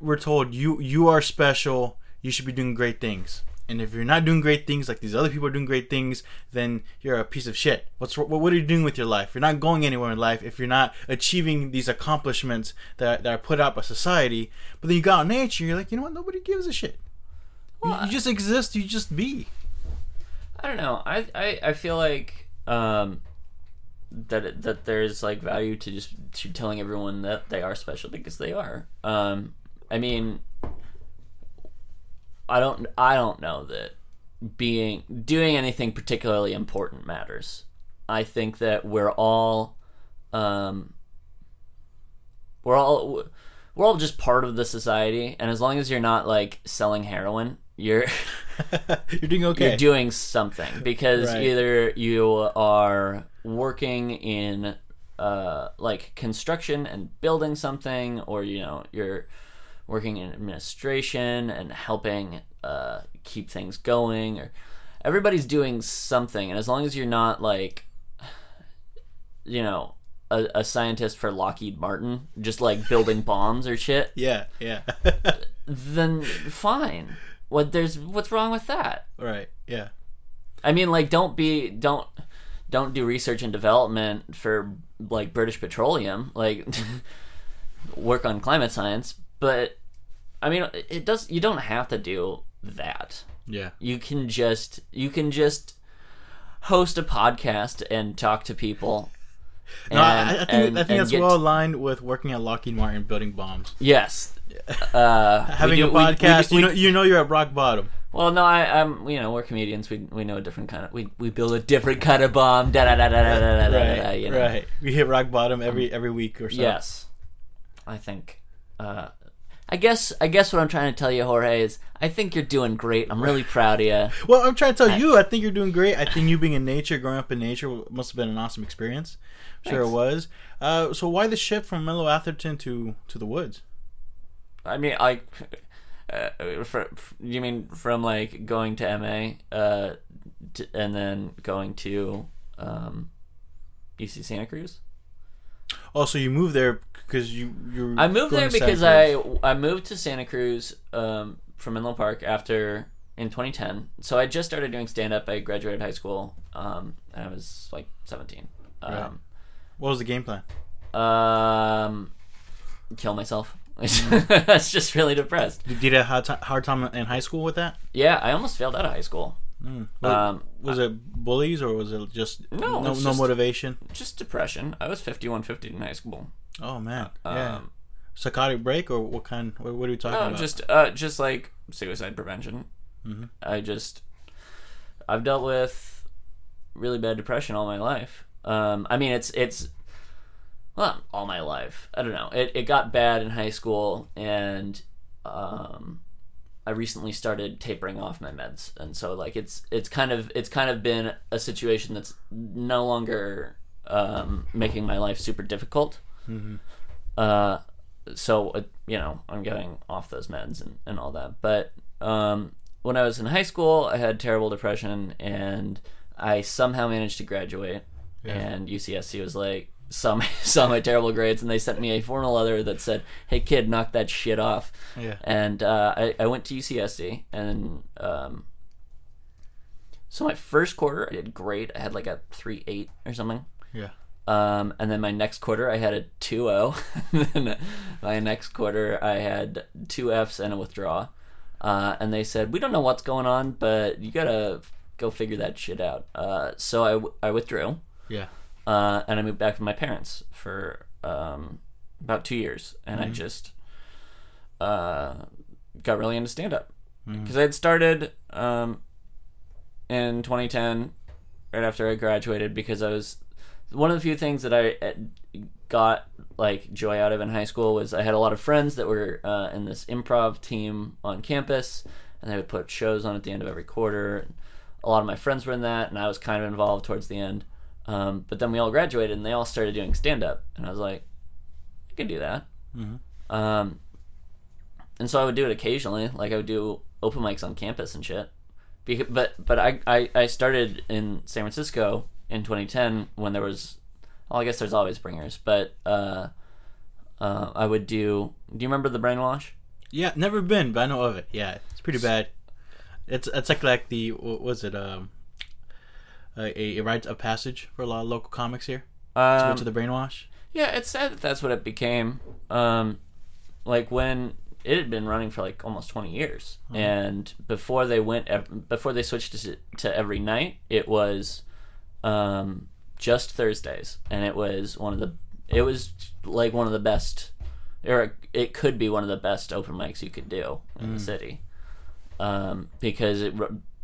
we're told, you, you are special, you should be doing great things. And if you're not doing great things, like these other people are doing great things, then you're a piece of shit. What's what are you doing with your life? You're not going anywhere in life if you're not achieving these accomplishments that, that are put out by society. But then you got nature, you're like, you know what? Nobody gives a shit. Well, you, you just exist. You just be. I don't know. I I, I feel like um, that that there's like value to just to telling everyone that they are special because they are. Um, I mean. I don't I don't know that being doing anything particularly important matters. I think that we're all um, we're all we're all just part of the society, and as long as you're not like selling heroin, you're you're doing okay. You're doing something because right. either you are working in uh, like construction and building something, or you know, you're working in administration and helping uh, keep things going, or everybody's doing something. And as long as you're not like, you know, a, a scientist for Lockheed Martin, just like building bombs or shit. Yeah, yeah. Then fine. What there's what's wrong with that? Right. Yeah. I mean, like, don't be don't don't do research and development for like British Petroleum. Like, work on climate science. But, I mean, it does. You don't have to do that. Yeah, you can just you can just host a podcast and talk to people. And, no, I, I think, and, I think that's well aligned with working at Lockheed Martin building bombs. Yes, uh, having do, a podcast, we, we, you know, you know, you're at rock bottom. Well, no, I, I'm. You know, we're comedians. We we know a different kind of. We we build a different kind of bomb. Da da da da da da da da. You know? Right. We hit rock bottom every every week or so. Yes, I think. Uh, I guess I guess what I'm trying to tell you, Jorge, is I think you're doing great. I'm really proud of you. Well, I'm trying to tell I, you, I think you're doing great. I think you being in nature, growing up in nature, must have been an awesome experience. I'm sure it was. Uh, so why the shift from Menlo Atherton to, to the woods? I mean, I, uh, for, you mean from like going to M A uh, to, and then going to um, U C Santa Cruz? Oh, so you moved there because you you. I moved there because I I moved to Santa Cruz um, from Menlo Park after in twenty ten. So I just started doing stand up. I graduated high school. Um, and I was like seventeen. Um, right. What was the game plan? Um, kill myself. I was just really depressed. You did a hard, t- hard time in high school with that? Yeah, I almost failed out of high school. Mm. Well, um, was I, it bullies or was it just no, no, it just, no motivation? Just depression. I was fifty-one fifty in high school. Oh man, yeah. Um, psychotic break or what kind? What, what are we talking no, about? Just, uh, just like suicide prevention. Mm-hmm. I just, I've dealt with really bad depression all my life. Um, I mean, it's it's well, all my life. I don't know. It it got bad in high school, and um. I recently started tapering off my meds, and so like it's it's kind of it's kind of been a situation that's no longer um, making my life super difficult. Mm-hmm. Uh, so uh, you know, I'm getting off those meds and, and all that. But um, when I was in high school, I had terrible depression, and I somehow managed to graduate. Yeah. And U C S D was like, some saw my terrible grades, and they sent me a formal letter that said, "Hey kid, knock that shit off." Yeah. And uh, I, I went to U C S D, and um, so my first quarter I did great. I had like a three eight or something. Yeah. Um, and then my next quarter I had a two zero. Then my next quarter I had two Fs and a withdraw. Uh, and they said, "We don't know what's going on, but you gotta go figure that shit out." Uh, so I, w- I withdrew. Yeah. Uh, and I moved back with my parents for um, about two years, and mm-hmm. I just uh, got really into stand-up because mm-hmm. I had started um, in twenty ten right after I graduated, because I was one of the few things that I got like joy out of in high school was I had a lot of friends that were uh, in this improv team on campus, and they would put shows on at the end of every quarter. A lot of my friends were in that, and I was kind of involved towards the end. Um, but then we all graduated, and they all started doing stand-up. And I was like, I could do that. Mm-hmm. Um, and so I would do it occasionally. Like, I would do open mics on campus and shit. Because, but but I, I, I started in San Francisco in twenty ten when there was... Well, I guess there's always bringers. But uh, uh, I would do... Do you remember the Brainwash? Yeah, never been, but I know of it. Yeah, it's pretty so, bad. It's it's like, like the... What was it? Um... A, a rite of passage for a lot of local comics here. Um, to go to the Brainwash. Yeah, it's sad that that's what it became. Um, like when it had been running for like almost twenty years, mm-hmm. and before they went, before they switched to, to every night, it was um, just Thursdays, and it was one of the, it was like one of the best, or it could be one of the best open mics you could do in mm. the city, um, because it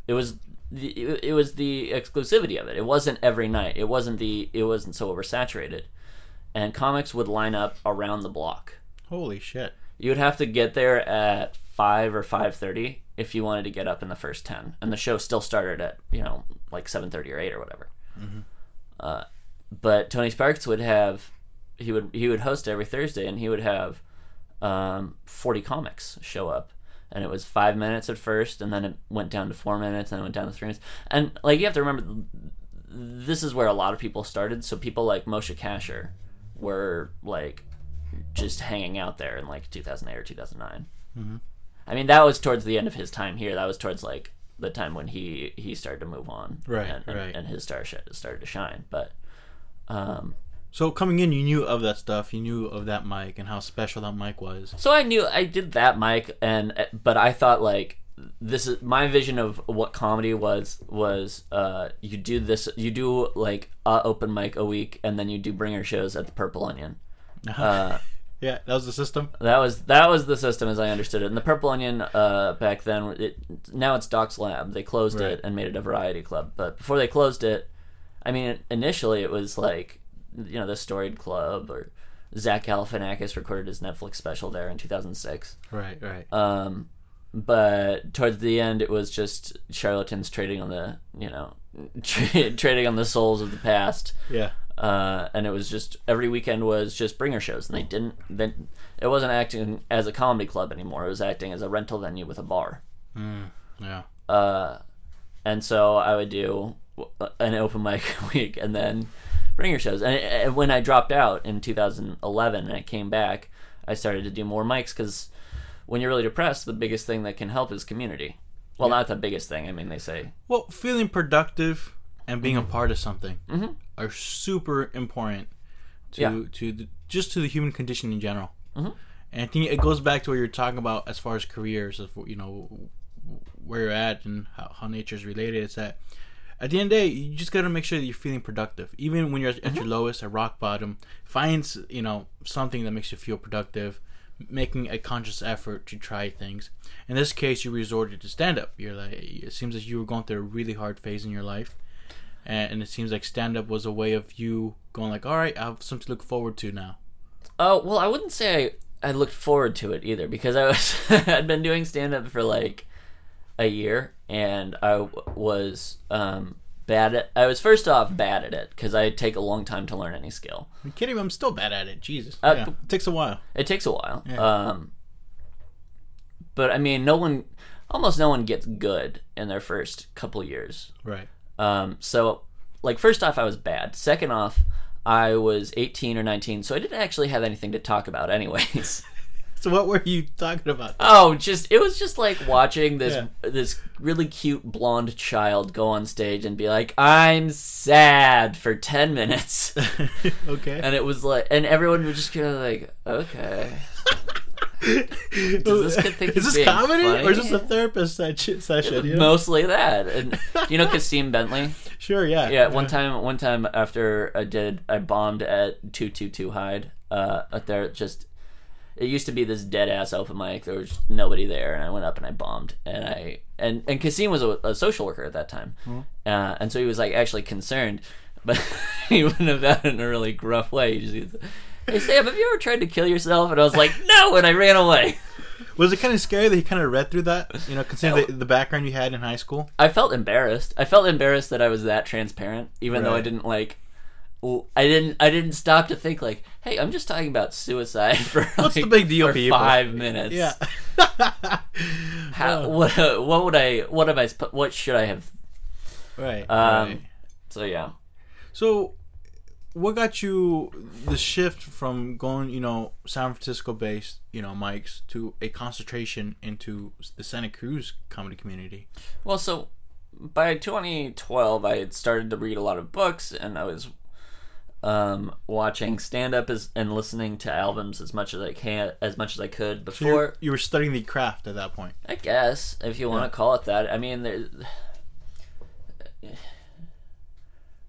it was. The, it was the exclusivity of it. It wasn't every night. It wasn't the. It wasn't so oversaturated, and comics would line up around the block. Holy shit! You would have to get there at five or five thirty if you wanted to get up in the first ten, and the show still started at you know like seven thirty or eight or whatever. Mm-hmm. Uh, but Tony Sparks would have. He would he would host every Thursday, and he would have um, forty comics show up. And it was five minutes at first, and then it went down to four minutes, and it went down to three minutes. And, like, you have to remember, this is where a lot of people started. So people like Moshe Kasher were, like, just hanging out there in, like, two thousand eight or two thousand nine. Mm-hmm. I mean, that was towards the end of his time here. That was towards, like, the time when he, he started to move on. Right, and, right. And, and his star started to shine. But, um... So coming in, you knew of that stuff. You knew of that mic and how special that mic was. So I knew I did that mic, and but I thought like this is my vision of what comedy was was uh, you do this you do like a open mic a week, and then you do bringer shows at the Purple Onion. Uh, yeah, that was the system. That was that was the system as I understood it. And the Purple Onion uh, back then, it, now it's Doc's Lab. They closed right. it and made it a variety club. But before they closed it, I mean initially it was like. You know, the Storied Club, or Zach Galifianakis recorded his Netflix special there in two thousand six. Right, right. Um, but towards the end, it was just charlatans trading on the, you know, tra- trading on the souls of the past. Yeah. Uh, and it was just every weekend was just bringer shows, and they didn't. Then it wasn't acting as a comedy club anymore. It was acting as a rental venue with a bar. Mm, yeah. Uh, and so I would do an open mic week, and then. Bringer shows, and, and when I dropped out in two thousand eleven and I came back, I started to do more mics because when you're really depressed, the biggest thing that can help is community. Well, yeah. Not the biggest thing. I mean, they say. Well, feeling productive and being mm-hmm. a part of something mm-hmm. are super important to yeah. to the, just to the human condition in general. Mm-hmm. And I think it goes back to what you're talking about as far as careers, of you know where you're at and how, how nature's related. It's that. At the end of the day, you just got to make sure that you're feeling productive. Even when you're at mm-hmm. your lowest, at rock bottom, find you know something that makes you feel productive, making a conscious effort to try things. In this case, you resorted to stand-up. You're like, it seems like you were going through a really hard phase in your life, and, and it seems like stand-up was a way of you going like, all right, I have something to look forward to now. Oh, uh, well, I wouldn't say I, I looked forward to it either, because I was I'd been doing stand-up for like a year. And I was um, bad at... I was first off bad at it, because I take a long time to learn any skill. I'm kidding, I'm still bad at it. Jesus. Uh, yeah. It takes a while. It takes a while. Yeah. Um, but, I mean, no one... Almost no one gets good in their first couple years. Right. Um, so, like, first off, I was bad. Second off, I was eighteen or nineteen, so I didn't actually have anything to talk about anyways. So what were you talking about? Oh, just it was just like watching this yeah. this really cute blonde child go on stage and be like, "I'm sad" for ten minutes. Okay. And it was like, and everyone was just kind of like, "Okay." Does this kid think is this comedy funny? Or is this a therapist session? You know? Mostly that. And you know Cassim Bentley? Sure, yeah. Yeah, one time one time after I did I bombed at two twenty-two Hyde, uh at there just it used to be this dead ass open mic. There was nobody there, and I went up and I bombed. And I and, and Cassim was a, a social worker at that time. Mm-hmm. Uh, and so he was like actually concerned, but he wouldn't have done it in a really gruff way. He just, "Hey Sam, have you ever tried to kill yourself?" And I was like, "No," and I ran away. Was it kind of scary that he kind of read through that? You know, considering the, the background you had in high school. I felt embarrassed. I felt embarrassed that I was that transparent, even right. though I didn't like. I didn't. I didn't stop to think like, "Hey, I'm just talking about suicide for like, what's the big deal for people? five minutes." Yeah. How? What, what would I? What am I? What should I have? Right. Um. Right. So yeah. So. What got you the shift from going, you know, San Francisco-based, you know, mics to a concentration into the Santa Cruz comedy community? Well, so by twenty twelve, I had started to read a lot of books, and I was um, watching stand-up as, and listening to albums as much as I can, as much as I could before. So you were studying the craft at that point. I guess, if you want yeah. to call it that. I mean, there's...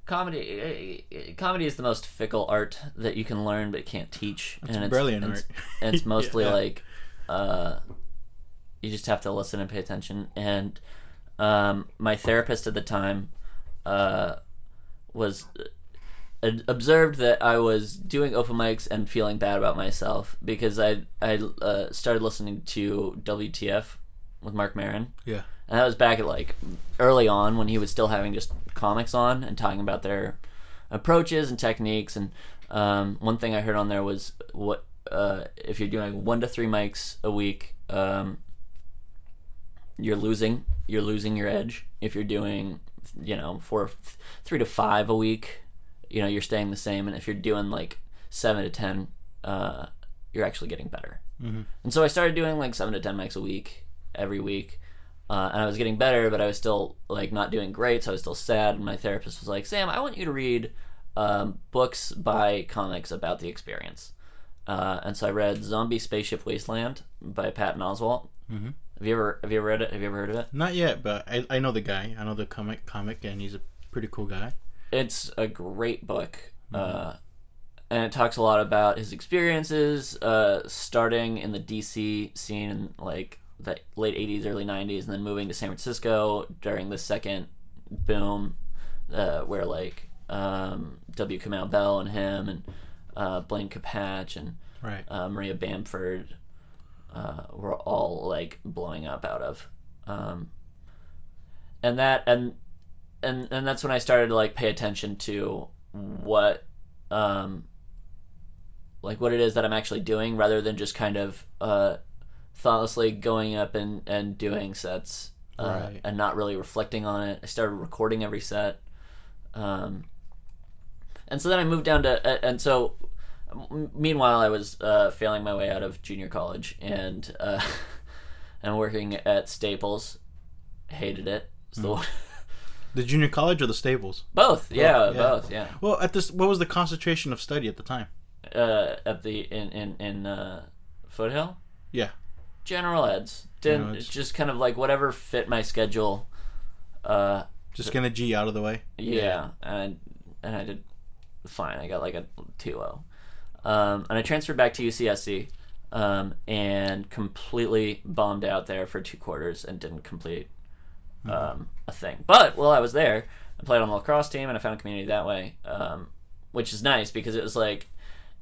Comedy comedy is the most fickle art that you can learn but can't teach. That's and it's brilliant and art. It's, and it's mostly yeah. like uh, you just have to listen and pay attention. And um, my therapist at the time uh, was uh, observed that I was doing open mics and feeling bad about myself because I I uh, started listening to W T F with Mark Maron. Yeah. And that was back at, like, early on when he was still having just comics on and talking about their approaches and techniques. And um, one thing I heard on there was what uh, if you're doing one to three mics a week, um, you're losing you're losing your edge. If you're doing, you know, four, three to five a week, you know, you're staying the same. And if you're doing, like, seven to ten, uh, you're actually getting better. Mm-hmm. And so I started doing, like, seven to ten mics a week every week. Uh, and I was getting better, but I was still like not doing great, so I was still sad. And my therapist was like, "Sam, I want you to read um, books by comics about the experience." Uh, and so I read "Zombie Spaceship Wasteland" by Patton Oswalt. Mm-hmm. Have you ever Have you ever read it? Have you ever heard of it? Not yet, but I, I know the guy. I know the comic comic, and he's a pretty cool guy. It's a great book, mm-hmm. uh, and it talks a lot about his experiences, uh, starting in the D C scene, and like. The late eighties, early nineties, and then moving to San Francisco during the second boom, uh, where like um, W. Kamau Bell and him and uh, Blaine Capatch and right. uh, Maria Bamford uh, were all like blowing up out of, um, and that and and and that's when I started to like pay attention to what um, like what it is that I'm actually doing rather than just kind of. Uh, thoughtlessly going up and, and doing sets uh, right. and not really reflecting on it. I started recording every set, um, and so then I moved down to and so meanwhile I was uh, failing my way out of junior college and uh, and working at Staples. Hated it. It's mm-hmm. the the junior college or the Staples? Both, yeah, oh, yeah, both, yeah. Well, at this, what was the concentration of study at the time? Uh, at the in in in uh, Foothill. Yeah. General eds. Didn't, you know, just kind of like whatever fit my schedule. Uh, just gonna G out of the way. Yeah, yeah. and and I did fine. I got like a two oh. Um, and I transferred back to U C S D um, and completely bombed out there for two quarters and didn't complete um, mm-hmm. a thing. But while I was there, I played on the lacrosse team and I found a community that way, um, which is nice because it was like.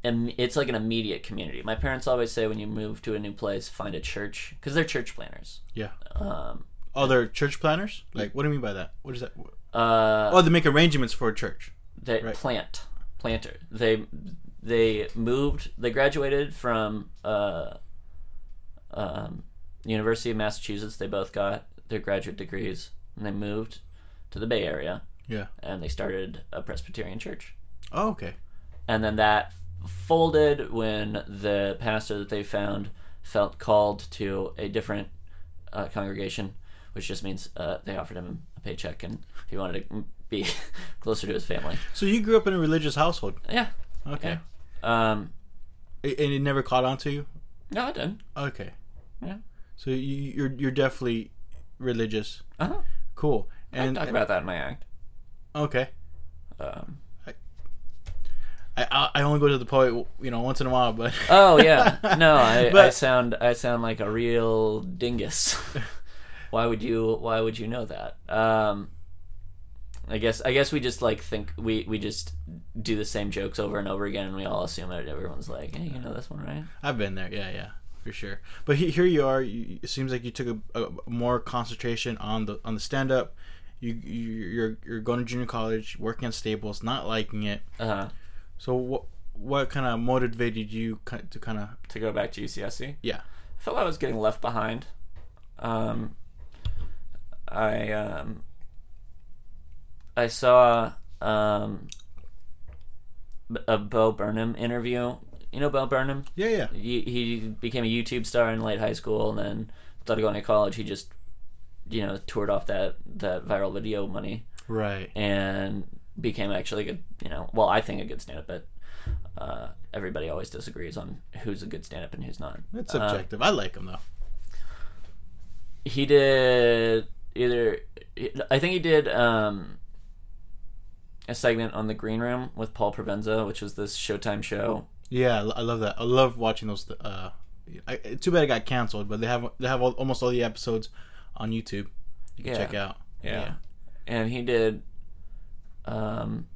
And it's like an immediate community. My parents always say when you move to a new place, find a church because they're church planners. Yeah. Um, oh, they're church planners? Like, what do you mean by that? What is that? Uh, oh, they make arrangements for a church. They right. plant, planter. They they moved. They graduated from uh, um, University of Massachusetts. They both got their graduate degrees, and they moved to the Bay Area. Yeah. And they started a Presbyterian church. Oh, okay. and then that folded when the pastor that they found felt called to a different uh, congregation, which just means uh, they offered him a paycheck and he wanted to be closer to his family. So you grew up in a religious household? Yeah. Okay. Yeah. Um, and it never caught on to you? No, it didn't. Okay. Yeah. So you, you're you're definitely religious. Uh huh. Cool. And I talk about that in my act. Okay. Um. I I only go to the poet, you know, once in a while, but oh yeah, no, I, but... I sound I sound like a real dingus. Why would you Why would you know that? Um, I guess I guess we just like think we, we just do the same jokes over and over again, and we all assume that everyone's like, hey, you know this one, right? I've been there, yeah, yeah, for sure. But he, here you are. You, it seems like you took a, a more concentration on the on the stand up. You, you you're you're going to junior college, working at Staples, not liking it. Uh huh. So what what kind of motivated you to kind of to go back to U C S C? Yeah, I felt I was getting left behind. Um, I um, I saw um, a Bo Burnham interview. You know Bo Burnham? Yeah, yeah. He, he became a YouTube star in late high school, and then instead of going to college, he just you know toured off that, that viral video money. Right. And became actually a good, you know, well, I think a good stand-up, but uh, everybody always disagrees on who's a good stand-up and who's not. It's subjective. Uh, I like him, though. He did either... I think he did um, a segment on The Green Room with Paul Provenza, which was this Showtime show. Yeah, I love that. I love watching those... Uh, I, too bad it got canceled, but they have they have all, almost all the episodes on YouTube you can yeah. check out. Yeah. yeah. And he did... Um,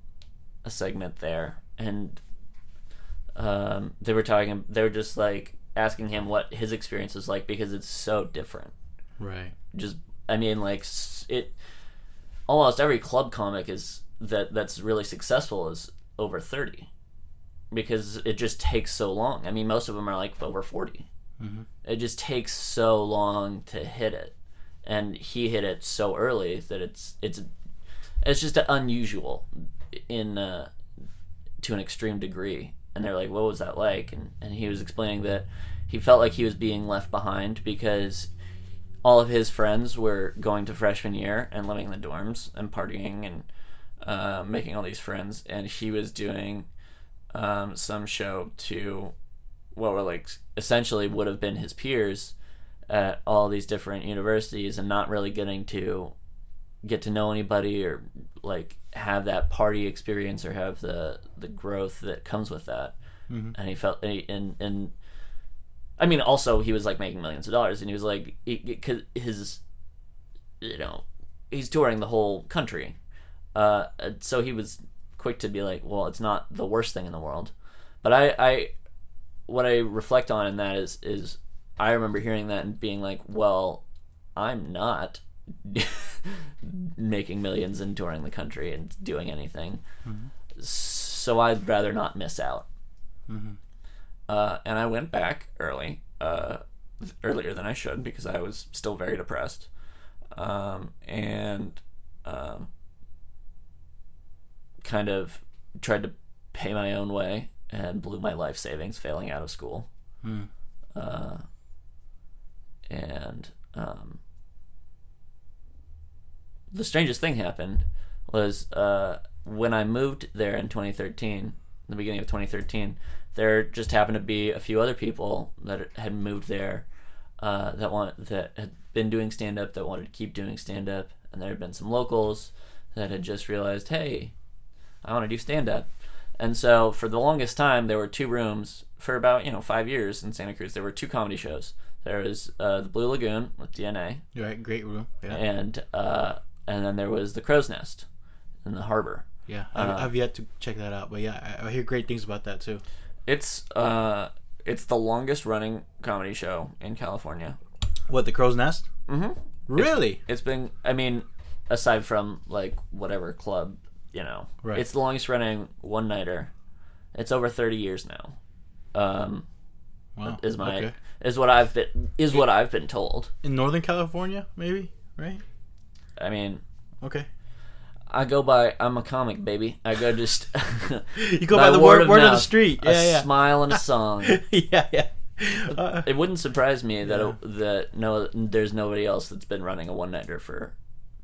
a segment there, and um, they were talking. They were just like asking him what his experience was like because it's so different, right? Just, I mean, like it. Almost every club comic is that that's really successful is over thirty, because it just takes so long. I mean, most of them are like over forty. Mm-hmm. It just takes so long to hit it, and he hit it so early that it's it's. It's just unusual in uh, to an extreme degree. And they're like, what was that like? And, and he was explaining that he felt like he was being left behind because all of his friends were going to freshman year and living in the dorms and partying and uh, making all these friends. And he was doing um, some show to what were like essentially would have been his peers at all these different universities and not really getting to... get to know anybody or like have that party experience or have the, the growth that comes with that. Mm-hmm. And he felt, and, and, and I mean, also he was like making millions of dollars and he was like, he, cause his, you know, he's touring the whole country. Uh, so he was quick to be like, well, it's not the worst thing in the world. But I, I, what I reflect on in that is, is I remember hearing that and being like, well, I'm not making millions and touring the country and doing anything. Mm-hmm. So I'd rather not miss out. Mm-hmm. Uh, and I went back early, uh, earlier than I should because I was still very depressed. Um, and um, kind of tried to pay my own way and blew my life savings failing out of school. Mm. Uh, and um the strangest thing happened was uh, when I moved there in twenty thirteen, the beginning of twenty thirteen, there just happened to be a few other people that had moved there uh, that want, that had been doing stand-up, that wanted to keep doing stand-up, and there had been some locals that had just realized, hey, I want to do stand-up. And so for the longest time, there were two rooms for about, you know, five years in Santa Cruz. There were two comedy shows. There was uh, the Blue Lagoon with D N A. Right, great room. Yeah. And... Uh, And then there was the Crow's Nest in the harbor. Yeah, I've, uh, I've yet to check that out, but yeah, I, I hear great things about that too. It's uh, it's the longest running comedy show in California. What, the Crow's Nest? Mm-hmm. Really? It's, it's been, I mean, aside from like whatever club, you know, right. It's the longest running one nighter. It's over thirty years now. Um, wow. Is my okay. is what I've been is what I've been told in Northern California, maybe, right? I mean, okay. I go by, I'm a comic, baby. I go just... you go by, by the word, word, of, word mouth, of the street. Yeah, a yeah. smile and a song. yeah, yeah. Uh, it wouldn't surprise me that yeah. it, that no, there's nobody else that's been running a one-nighter for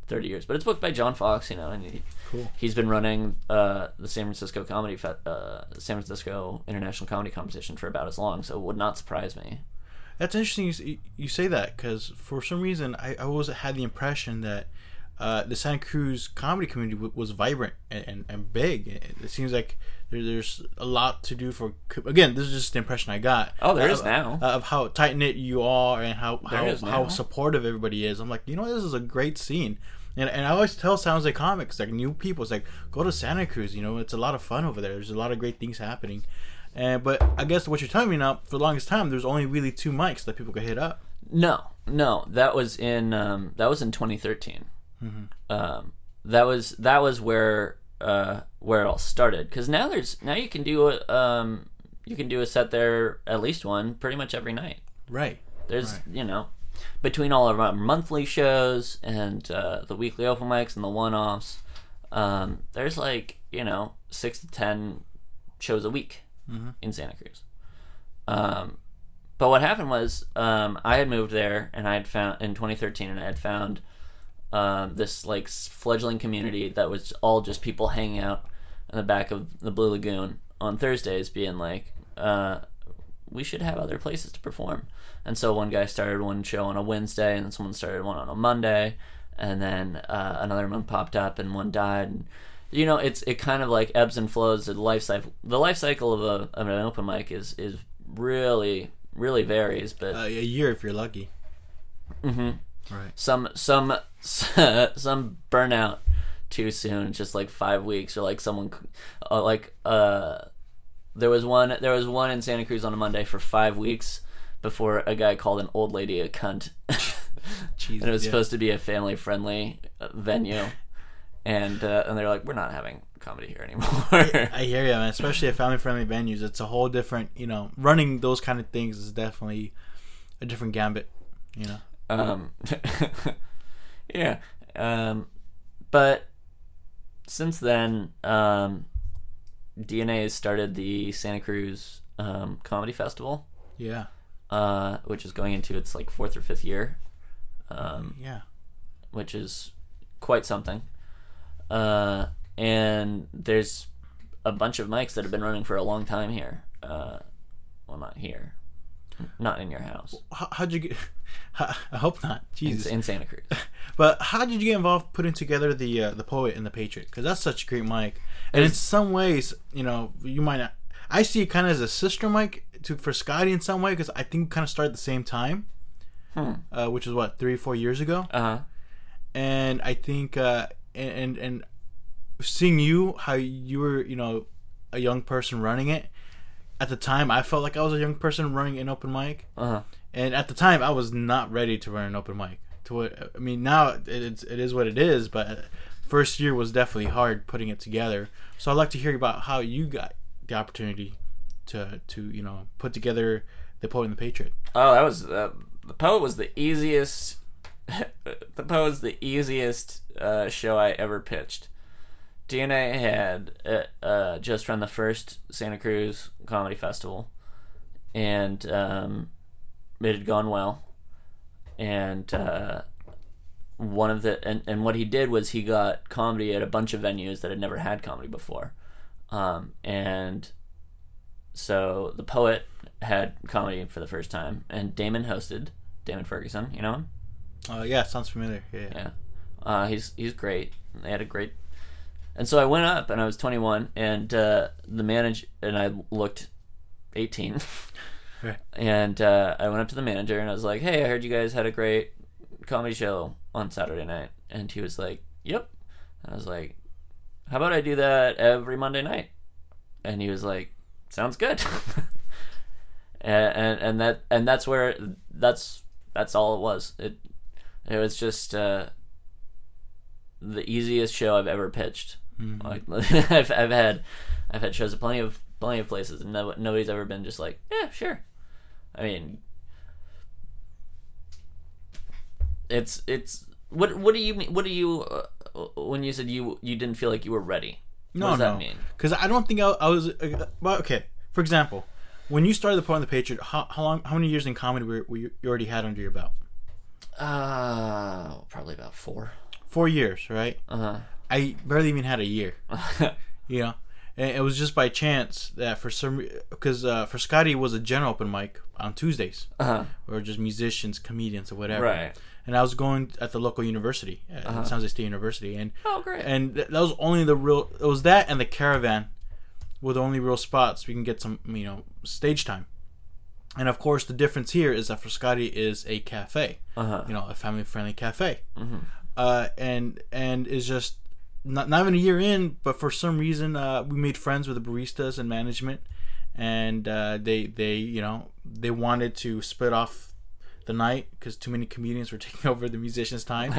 thirty years. But it's booked by John Fox, you know, and he, cool. he's been running uh, the San Francisco Comedy Fe- uh, San Francisco International Comedy Competition for about as long, so it would not surprise me. That's interesting you, you say that, because for some reason I, I always had the impression that Uh, the Santa Cruz comedy community w- was vibrant and, and, and big. It, it seems like there, there's a lot to do for... Again, this is just the impression I got. Oh, there uh, is now. Uh, of how tight-knit you are and how how, how supportive everybody is. I'm like, you know, this is a great scene. And and I always tell Sounds Like Comics, like new people, it's like, go to Santa Cruz, you know, it's a lot of fun over there. There's a lot of great things happening. And But I guess what you're telling me now, for the longest time, there's only really two mics that people could hit up. No, no. That was in um, that was in twenty thirteen. Mm-hmm. Um, that was that was where uh, where it all started. Because now there's now you can do a um, you can do a set there, at least one pretty much every night. Right. There's right. you know, between all of our monthly shows and uh, the weekly open mics and the one offs, um, there's like you know six to ten shows a week mm-hmm. in Santa Cruz. Um, but what happened was um, I had moved there and I had found in twenty thirteen and I had found. Um, this like fledgling community that was all just people hanging out in the back of the Blue Lagoon on Thursdays being like uh, we should have other places to perform, and so one guy started one show on a Wednesday and someone started one on a Monday, and then uh, another one popped up and one died, and, you know it's it kind of like ebbs and flows. The life cycle the life cycle of, a, of an open mic is, is really really varies, but uh, a year if you're lucky. Mm-hmm. Right. Some some some burnout too soon, just like five weeks or like someone, uh, like uh, there was one there was one in Santa Cruz on a Monday for five weeks before a guy called an old lady a cunt, Jesus, and it was yeah. supposed to be a family friendly venue, and uh, and they're like, we're not having comedy here anymore. I, I hear you, man. Especially at family friendly venues, it's a whole different you know running those kind of things is definitely a different gambit, you know. Um, yeah. Um, but since then, um, D N A has started the Santa Cruz, um, Comedy Festival. Yeah. Uh, which is going into its like fourth or fifth year. Um, yeah. Which is quite something. Uh, and there's a bunch of mics that have been running for a long time here. Uh, well, not here. Not in your house. How, how'd you get? How, I hope not. Jesus, in, in Santa Cruz. But how did you get involved putting together the uh, the Poet and the Patriot? Because that's such a great mic, and it's, in some ways, you know, you might not. I see it kind of as a sister mic to for Scotty in some way, because I think we kind of started at the same time, hmm. uh, which is what three, four years ago. Uh huh. And I think uh, and, and and seeing you, how you were, you know, a young person running it. At the time, I felt like I was a young person running an open mic, uh-huh. and at the time, I was not ready to run an open mic. To what I mean now, it, it's it is what it is. But first year was definitely hard putting it together. So I'd like to hear about how you got the opportunity to to you know put together the Poet and the Patriot. Oh, that was uh, the Poet was the easiest. the Poet was the easiest uh, show I ever pitched. D N A had uh, just run the first Santa Cruz Comedy Festival, and um, it had gone well. And uh, one of the and, and what he did was he got comedy at a bunch of venues that had never had comedy before, um, and so the Poet had comedy for the first time, and Damon hosted. Damon Ferguson, you know him? Oh uh, yeah, sounds familiar. Yeah, yeah. yeah. Uh, he's he's great. They had a great. And so I went up, and I was twenty-one, and uh, the manager and I looked eighteen. Right. And uh, I went up to the manager, and I was like, "Hey, I heard you guys had a great comedy show on Saturday night." And he was like, "Yep." And I was like, "How about I do that every Monday night?" And he was like, "Sounds good." and, and and that and that's where that's that's all it was. It it was just uh, the easiest show I've ever pitched. Mm-hmm. Like, I've I've had I've had shows at plenty of plenty of places, and no, nobody's ever been just like, yeah, sure. I mean, it's it's what what do you mean? What do you uh, when you said you you didn't feel like you were ready. No, what does no. that mean? Because I don't think I, I was. Uh, well, okay. For example, when you started The Poet and the Patriot, how, how long? How many years in comedy were, were you, you already had under your belt? Uh, probably about four. Four years, right? Uh huh. I barely even had a year. You know, and it was just by chance that for some, because uh, for Scotty was a general open mic on Tuesdays, uh-huh. or just musicians, comedians, or whatever. Right. And I was going at the local university, at uh-huh. San Jose State University, and oh great, and that was only the real. It was that and the Caravan were the only real spots we can get some, you know, stage time. And of course, the difference here is that for Scotty is a cafe, uh-huh. you know, a family-friendly cafe, mm-hmm. uh, and and it's just. Not, not even a year in, but for some reason, uh, we made friends with the baristas and management, and uh, they they you know they wanted to split off the night because too many comedians were taking over the musicians' time,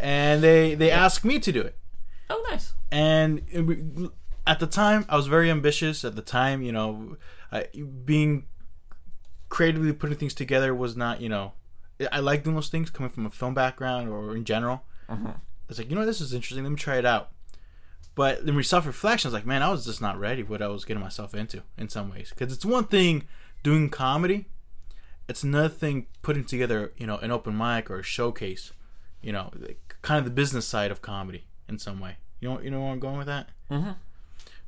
and they they asked me to do it. Oh, nice! And it, we, at the time, I was very ambitious. At the time, you know, uh, being creatively putting things together was not you know I like doing those things coming from a film background or in general. Mm-hmm. It's like, you know, this is interesting. Let me try it out. But then we self-reflection. I was like, man, I was just not ready what I was getting myself into in some ways. Because it's one thing doing comedy. It's another thing putting together, you know, an open mic or a showcase. You know, like kind of the business side of comedy in some way. You know, you know where I'm going with that? Mm-hmm.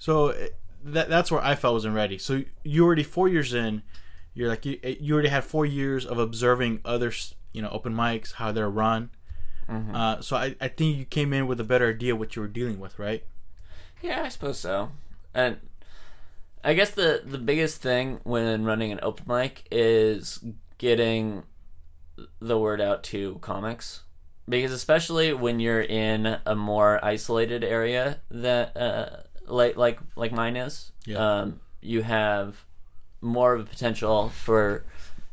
So it, that that's where I felt I wasn't ready. So you already four years in. You're like, you, you already had four years of observing other, you know, open mics, how they're run. Mm-hmm. Uh, so I, I think you came in with a better idea what you were dealing with, right? Yeah, I suppose so. And I guess the, the biggest thing when running an open mic is getting the word out to comics. Because especially when you're in a more isolated area that uh, like, like like mine is, yeah. um, you have more of a potential for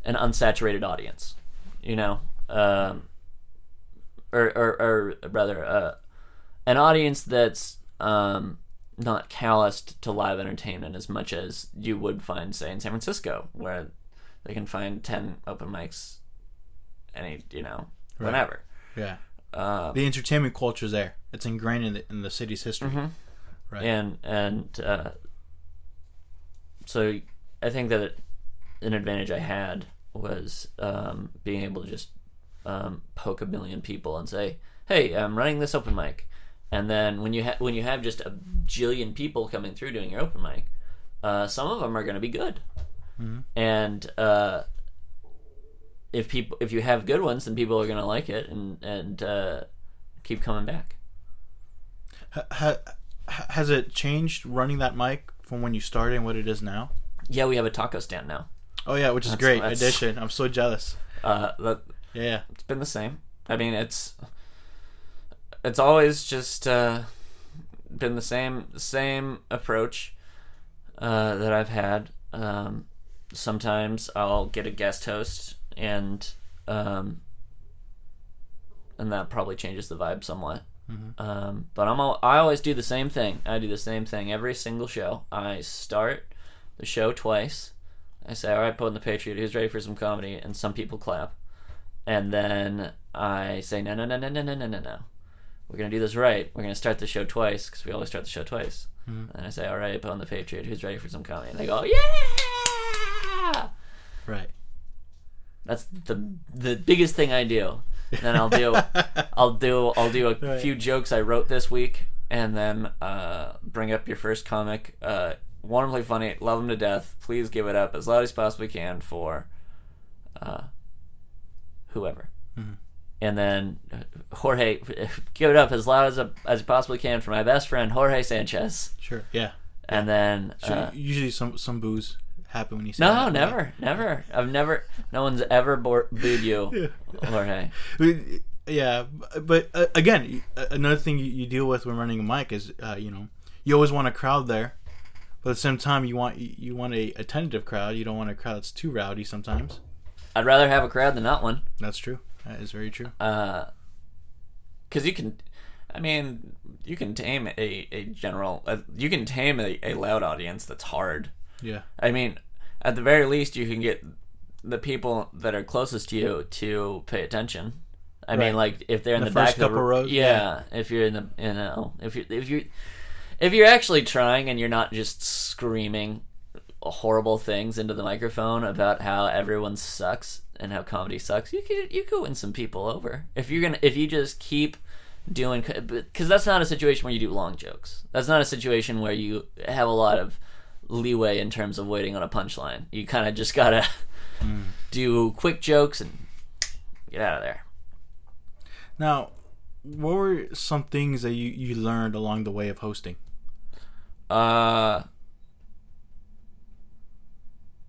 an unsaturated audience, you know? Um Or, or, or rather, uh, an audience that's um, not calloused to live entertainment as much as you would find, say, in San Francisco, where they can find ten open mics, any you know, right. whenever. Yeah. Um, the entertainment culture's there; it's ingrained in the, in the city's history. Mm-hmm. Right. And and uh, so I think that it, an advantage I had was um, being able to just. Um, poke a million people and say, "Hey, I'm running this open mic," and then when you ha- when you have just a jillion people coming through doing your open mic, uh, some of them are going to be good, mm-hmm. and uh, if people if you have good ones, then people are going to like it and and uh, keep coming back. Ha- ha- has it changed running that mic from when you started and what it is now? Yeah, we have a taco stand now. Oh yeah, which is that's, great that's, addition. I'm so jealous. Uh, that, Yeah, it's been the same. I mean, it's it's always just uh, been the same same approach uh, that I've had. Um, sometimes I'll get a guest host, and um, and that probably changes the vibe somewhat. Mm-hmm. Um, but I'm all, I always do the same thing. I do the same thing every single show. I start the show twice. I say, "All right, Poet and the Patriot, who's ready for some comedy?" And some people clap. And then I say, no, no, no, no, no, no, no, no, no. We're going to do this right. We're going to start the show twice, because we always start the show twice. Mm-hmm. And I say, all right, Poet and the Patriot, who's ready for some comedy? And they go, yeah! Right. That's the the biggest thing I do. And then I'll do, I'll do, I'll do a right. few jokes I wrote this week, and then uh, bring up your first comic. Uh, wonderfully funny. Love him to death. Please give it up as loud as possibly can for... Uh, whoever, mm-hmm. and then Jorge, give it up as loud as a, as you possibly can for my best friend Jorge Sanchez. Sure, yeah, and yeah. then so uh, usually some some boos happen when you say no, that, never, right? never. I've never, no one's ever bo- booed you, Jorge. Yeah, but uh, again, another thing you, you deal with when running a mic is uh, you know you always want a crowd there, but at the same time you want you want a attentive crowd. You don't want a crowd that's too rowdy sometimes. I'd rather have a crowd than not one. That's true. That is very true. Because uh, you can, I mean, you can tame a, a general, uh, you can tame a, a loud audience that's hard. Yeah. I mean, at the very least, you can get the people that are closest to you to pay attention. I right. mean, like if they're in, in the, the first back couple of the rows, yeah, yeah. If you're in the, you know, if you if you if you're actually trying and you're not just screaming horrible things into the microphone about how everyone sucks and how comedy sucks, you could you could win some people over if you're gonna if you just keep doing, because that's not a situation where you do long jokes. That's not a situation where you have a lot of leeway in terms of waiting on a punchline. You kind of just gotta mm. do quick jokes and get out of there. Now, what were some things that you, you learned along the way of hosting? Uh,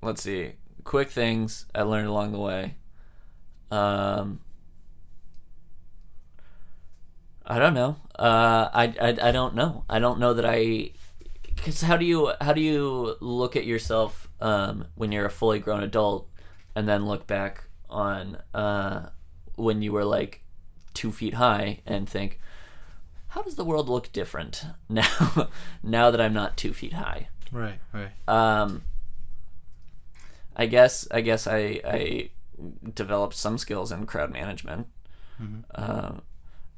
let's see. Quick things I learned along the way. Um. I don't know. Uh, I, I, I don't know. I don't know that I... Because how do you how do you look at yourself um, when you're a fully grown adult and then look back on uh, when you were like two feet high and think, how does the world look different now now that I'm not two feet high? Right, right. Um, I guess I guess I, I developed some skills in crowd management. Mm-hmm. Um,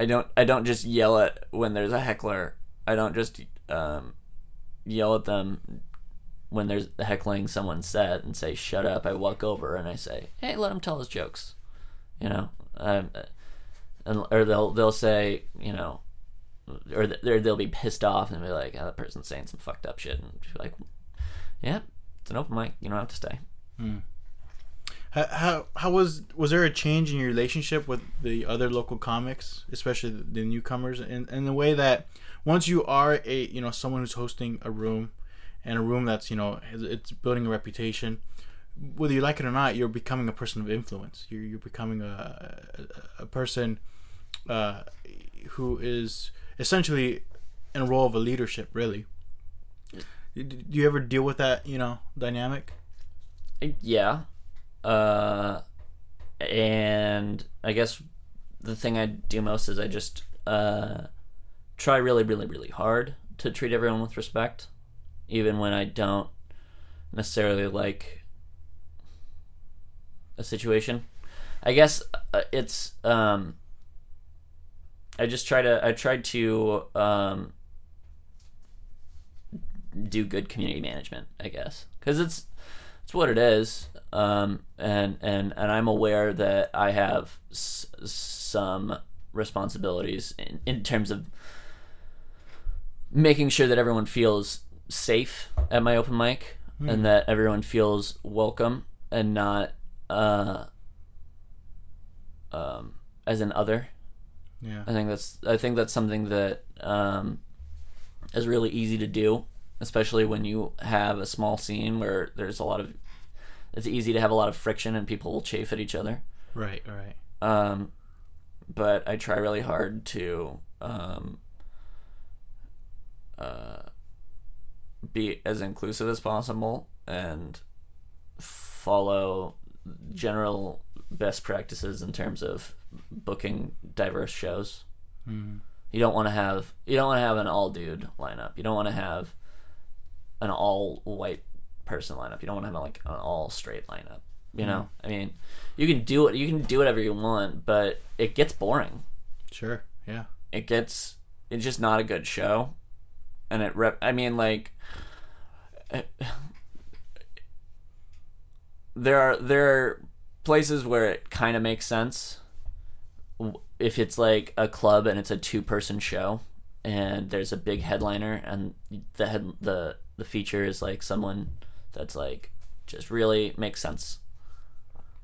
I don't I don't just yell at when there's a heckler. I don't just um, yell at them when there's heckling someone's set and say, shut up. I walk over and I say, hey, let him tell his jokes. You know, um, and, or they'll they'll say, you know, or they'll be pissed off and be like, oh, that person's saying some fucked up shit. And be like, yeah, it's an open mic. You don't have to stay. Hmm. How, how how was was there a change in your relationship with the other local comics, especially the, the newcomers, and in the way that once you are a you know someone who's hosting a room, and a room that's you know it's building a reputation, whether you like it or not, you're becoming a person of influence. You're you're becoming a a, a person uh, who is essentially in a role of a leadership. Really, do you ever deal with that you know dynamic? Yeah. Uh, and I guess the thing I do most is I just, uh, try really, really, really hard to treat everyone with respect, even when I don't necessarily like a situation. I guess it's, um, I just try to, I tried to, um, do good community management, I guess, 'cause it's, it's what it is. Um, and, and, and I'm aware that I have s- some responsibilities in, in terms of making sure that everyone feels safe at my open mic mm. and that everyone feels welcome and not, uh, um, as an other. Yeah. I think that's, I think that's something that, um, is really easy to do, especially when you have a small scene where there's a lot of, it's easy to have a lot of friction and people will chafe at each other. Right, right. Um, but I try really hard to um, uh, be as inclusive as possible and follow general best practices in terms of booking diverse shows. Mm-hmm. You don't want to have you don't want to have an all dude lineup. You don't want to have an all white person lineup. You don't want to have like an all straight lineup, you know. Mm. I mean, you can do it. You can do whatever you want, but it gets boring. Sure. Yeah. It gets. It's just not a good show, and it. Rep- I mean, like, it, there are there are places where it kind of makes sense if it's like a club and it's a two person show, and there's a big headliner, and the head the the feature is like someone that's like just really makes sense.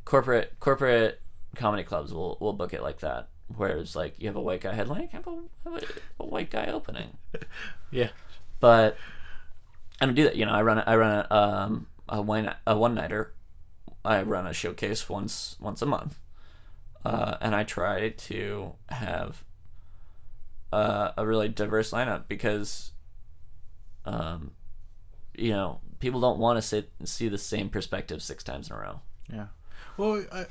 Corporate corporate comedy clubs will, will book it like that, whereas like you have a white guy headlining, have a, have a, a white guy opening. Yeah, but I don't do that. You know, I run I run a um a one a one nighter. I run a showcase once once a month, uh, and I try to have uh, a really diverse lineup because um you know, people don't want to sit and see the same perspective six times in a row. Yeah. Well, I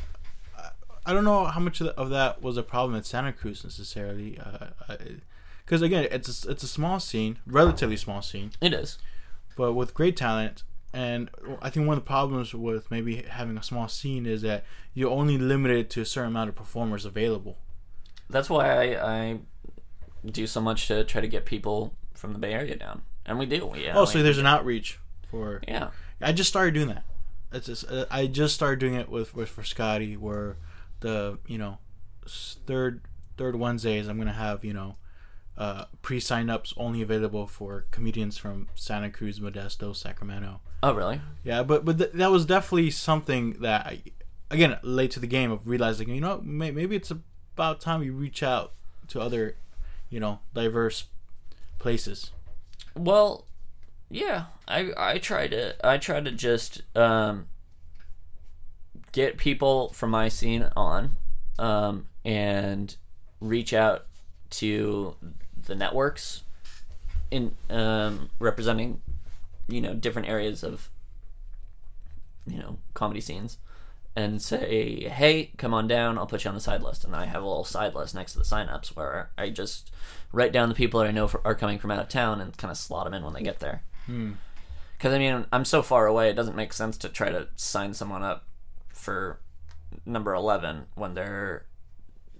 I don't know how much of that was a problem at Santa Cruz necessarily, because uh, again, it's a, it's a small scene, relatively small scene. It is, but with great talent. And I think one of the problems with maybe having a small scene is that you're only limited to a certain amount of performers available. That's why I, I do so much to try to get people from the Bay Area down. And we do. Yeah. Oh, so there's an outreach for... Yeah. I just started doing that. It's just, uh, I just started doing it with, with for Scotty, where the, you know, third third Wednesdays I'm going to have, you know, uh, pre-sign-ups only available for comedians from Santa Cruz, Modesto, Sacramento. Oh, really? Yeah, but but th- that was definitely something that, I, again, late to the game of realizing, you know, may- maybe it's about time we reach out to other, you know, diverse places. Well, yeah, I I try to I try to just um, get people from my scene on um, and reach out to the networks in um, representing, you know, different areas of, you know, comedy scenes, and say, hey, come on down, I'll put you on the side list. And I have a little side list next to the signups where I just write down the people that I know for, are coming from out of town and kind of slot them in when they get there. Because, hmm. I mean, I'm so far away, it doesn't make sense to try to sign someone up for number eleven when they're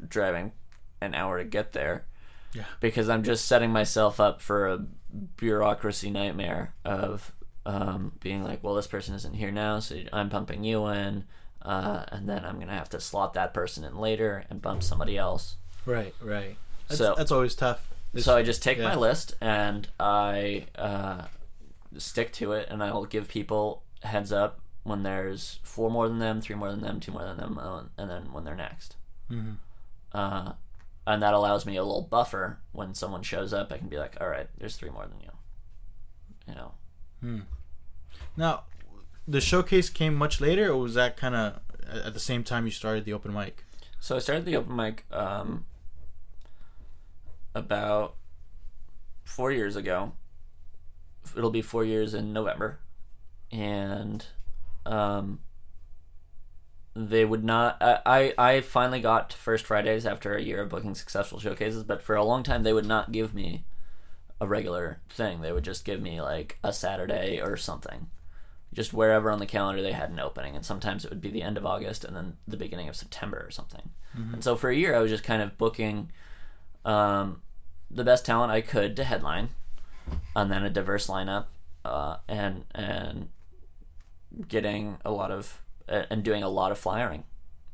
driving an hour to get there. Yeah. Because I'm just setting myself up for a bureaucracy nightmare of um, being like, well, this person isn't here now, so I'm pumping you in. Uh, and then I'm going to have to slot that person in later and bump somebody else. Right, right. That's, so, that's always tough. It's, so I just take yeah. my list and I uh, stick to it, and I'll give people heads up when there's four more than them, three more than them, two more than them, and then when they're next. Mm-hmm. Uh, and that allows me a little buffer. When someone shows up, I can be like, all right, there's three more than you. You know. Hmm. Now... the showcase came much later, or was that kind of at the same time you started the open mic? So I started the open mic um, about four years ago. It'll be four years in November. And um, they would not... I, I, I finally got to First Fridays after a year of booking successful showcases, but for a long time they would not give me a regular thing. They would just give me like a Saturday or something. Just wherever on the calendar they had an opening, and sometimes it would be the end of August and then the beginning of September or something. Mm-hmm. And so for a year I was just kind of booking um, the best talent I could to headline, and then a diverse lineup, uh, and and getting a lot of uh, and doing a lot of flyering,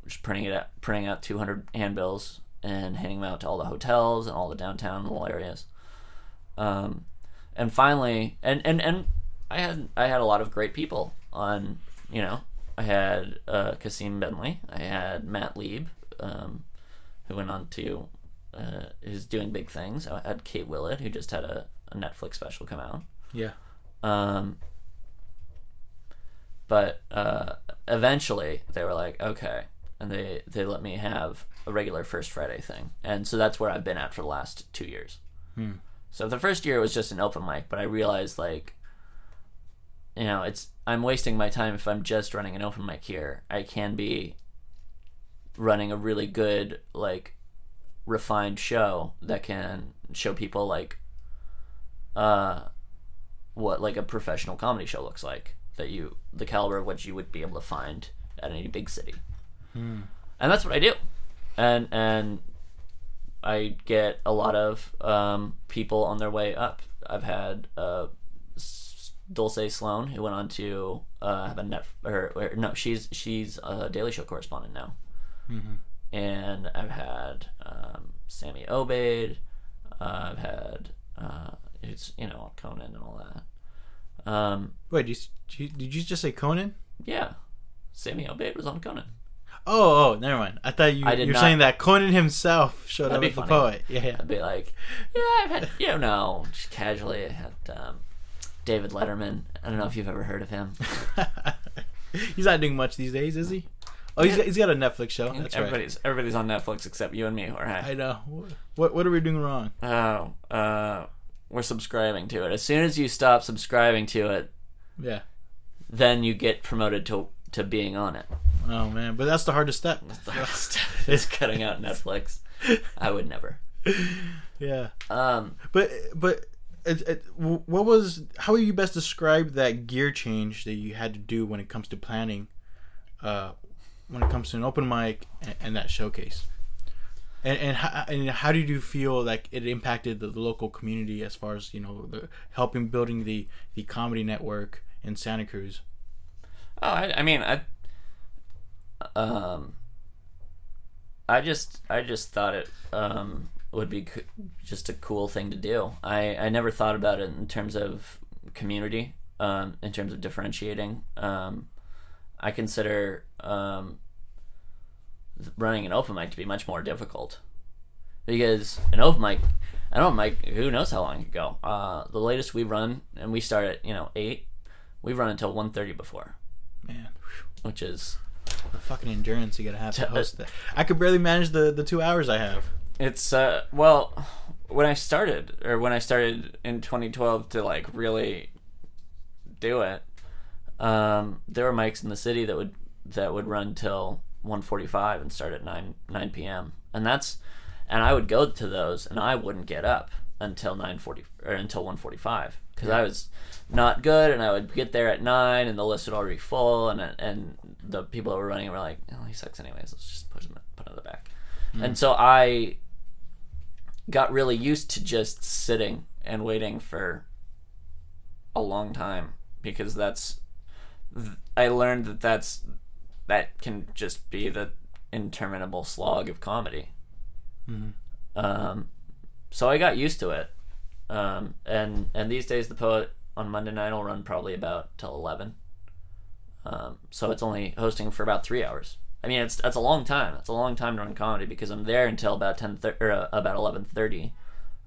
just printing it out, printing out two hundred handbills and handing them out to all the hotels and all the downtown little areas, um, and finally and and and. I had I had a lot of great people on, you know. I had uh, Cassim Bentley. I had Matt Lieb, um, who went on to, uh, is doing big things. I had Kate Willett, who just had a, a Netflix special come out. Yeah. Um. But uh, eventually they were like, okay, and they, they let me have a regular First Friday thing. And so that's where I've been at for the last two years. Hmm. So the first year was just an open mic, but I realized, like, you know, it's I'm wasting my time if I'm just running an open mic here. I can be running a really good, like, refined show that can show people, like, uh, what, like, a professional comedy show looks like. That you, the caliber of what you would be able to find at any big city. Hmm. And that's what I do. And, and I get a lot of um, people on their way up. I've had... Uh, Dulce Sloan, who went on to uh, have a net, or, or no, she's she's a Daily Show correspondent now, mm-hmm. and I've had um, Sammy Obeyed, uh, I've had uh, it's you know Conan and all that. Um, Wait, did you, did you just say Conan? Yeah, Sammy Obeyed was on Conan. Oh, oh, never mind. I thought you I you're not, saying that Conan himself showed up with funny. The poet. Yeah, yeah, I'd be like, yeah, I've had you know just casually I had. Um, David Letterman. I don't know if you've ever heard of him. He's not doing much these days, is he? Oh, yeah. he's, got, he's got a Netflix show. That's everybody's, right. Everybody's on Netflix except you and me, Jorge. I know. What What are we doing wrong? Oh, uh, we're subscribing to it. As soon as you stop subscribing to it, yeah, then you get promoted to to being on it. Oh man, but that's the hardest step. That's the hardest step. It's cutting out Netflix. I would never. Yeah. Um. But but. It, it, what was how would you best describe that gear change that you had to do when it comes to planning, uh, when it comes to an open mic and, and that showcase? And and how, and how did you feel like it impacted the, the local community as far as, you know, the, helping building the, the comedy network in Santa Cruz? Oh, I, I mean, I, um, I just I just thought it um, would be co- just a cool thing to do. I, I never thought about it in terms of community, um, in terms of differentiating. Um, I consider. Um, running an open mic to be much more difficult, because an open mic, an open mic, who knows how long ago. Uh, the latest we run, and we start at, you know, eight. We've run until one thirty before. Man, which is the fucking endurance you gotta have to, to host that. I could barely manage the, the two hours I have. It's uh well, when I started or when I started in twenty twelve to like really do it, um, there were mics in the city that would that would run till one forty-five and start at nine p.m. and that's and I would go to those and I wouldn't get up until nine forty or until one forty-five because yeah. I was not good, and I would get there at nine and the list would already be full, and and the people that were running were like, oh, he sucks anyways, let's just push him put him in the back. Mm-hmm. And so I got really used to just sitting and waiting for a long time, because that's I learned that that's that can just be the interminable slog of comedy. Mm-hmm. Um, so I got used to it. Um, and and these days, The Poet on Monday night will run probably about till eleven. Um, so it's only hosting for about three hours. I mean, it's that's a long time. It's a long time to run comedy, because I'm there until about ten thirty or uh, about eleven thirty,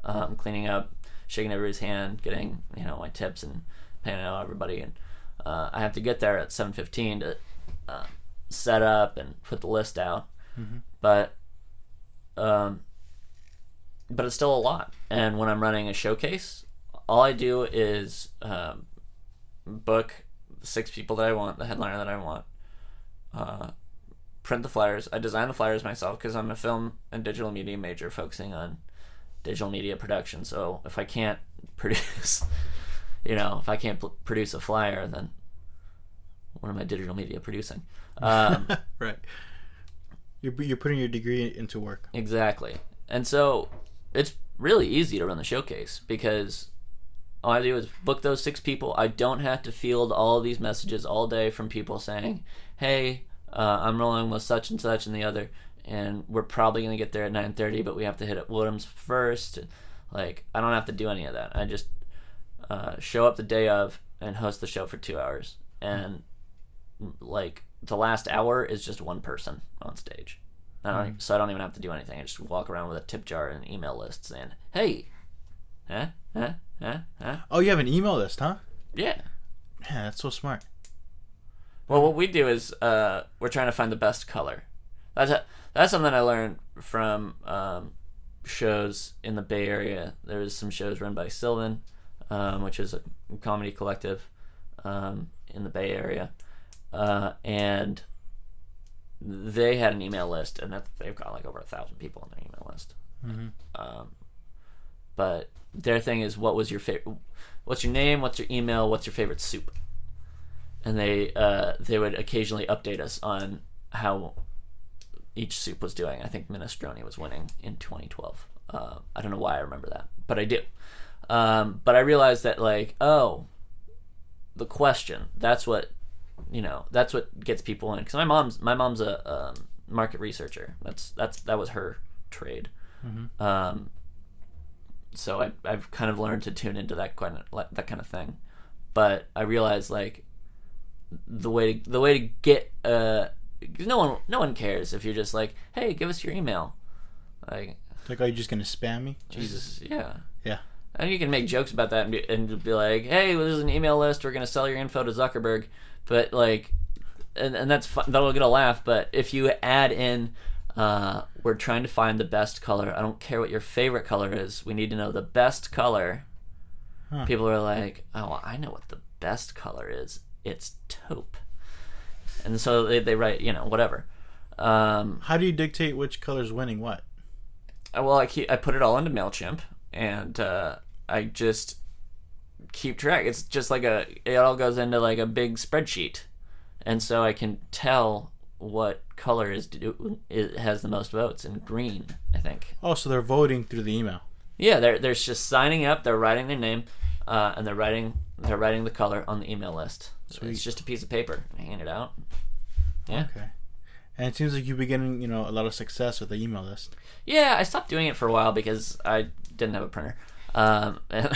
um, cleaning up, shaking everybody's hand, getting, you know, my tips and paying out everybody. And uh, I have to get there at seven fifteen to... Uh, set up and put the list out. Mm-hmm. but um, but it's still a lot. And when I'm running a showcase, all I do is um, book six people that I want, the headliner that I want, uh, print the flyers. I design the flyers myself because I'm a film and digital media major focusing on digital media production. So if I can't produce you know if I can't pl- produce a flyer, then what am I digital media producing? Um, right. You're you're putting your degree into work. Exactly. And so it's really easy to run the showcase, because all I do is book those six people. I don't have to field all these messages all day from people saying, hey, uh, I'm rolling with such and such and the other, and we're probably going to get there at nine thirty, but we have to hit at Woodham's first. Like, I don't have to do any of that. I just uh, show up the day of and host the show for two hours. And... Mm-hmm. Like the last hour is just one person on stage. I don't, mm-hmm. So I don't even have to do anything. I just walk around with a tip jar and an email list saying, hey, huh, huh, huh, huh. Oh, you have an email list, huh? Yeah. Yeah, that's so smart. Well, what we do is uh, we're trying to find the best color. That's a, that's something I learned from um, shows in the Bay Area. There was some shows run by Sylvan, um, which is a comedy collective um, in the Bay Area. Uh, and they had an email list, and that's, they've got like over a thousand people on their email list. Mm-hmm. Um, but their thing is, what was your favorite? What's your name? What's your email? What's your favorite soup? And they uh, they would occasionally update us on how each soup was doing. I think minestrone was winning in twenty twelve. Uh, I don't know why I remember that, but I do. Um, but I realized that like, oh, the question. That's what. You know, that's what gets people in. Because my mom's my mom's a um, market researcher. That's that's that was her trade. Mm-hmm. Um, so I I've kind of learned to tune into that kind of that kind of thing. But I realized like the way to, the way to get uh, no one no one cares if you're just like, hey, give us your email. Like, like are you just gonna spam me? Jesus, yeah, yeah. And you can make jokes about that and be, and be like, hey, well, there's an email list. We're gonna sell your info to Zuckerberg. But like, and, and that's fun. That'll get a laugh. But if you add in, uh, we're trying to find the best color. I don't care what your favorite color is. We need to know the best color. Huh. People are like, oh, I know what the best color is. It's taupe. And so they they write, you know, whatever. Um, How do you dictate which color's winning what? Well, I keep, I put it all into MailChimp, and uh, I just. keep track. It's just like a it all goes into like a big spreadsheet, and so I can tell what color is, do, is has the most votes. And green I think. Oh, so they're voting through the email. Yeah, they're they're just signing up. They're writing their name, uh, and they're writing they're writing the color on the email list. So it's just a piece of paper. I hand it out. Yeah. Okay. And it seems like you've been getting, you know, a lot of success with the email list. Yeah, I stopped doing it for a while because I didn't have a printer, um, and,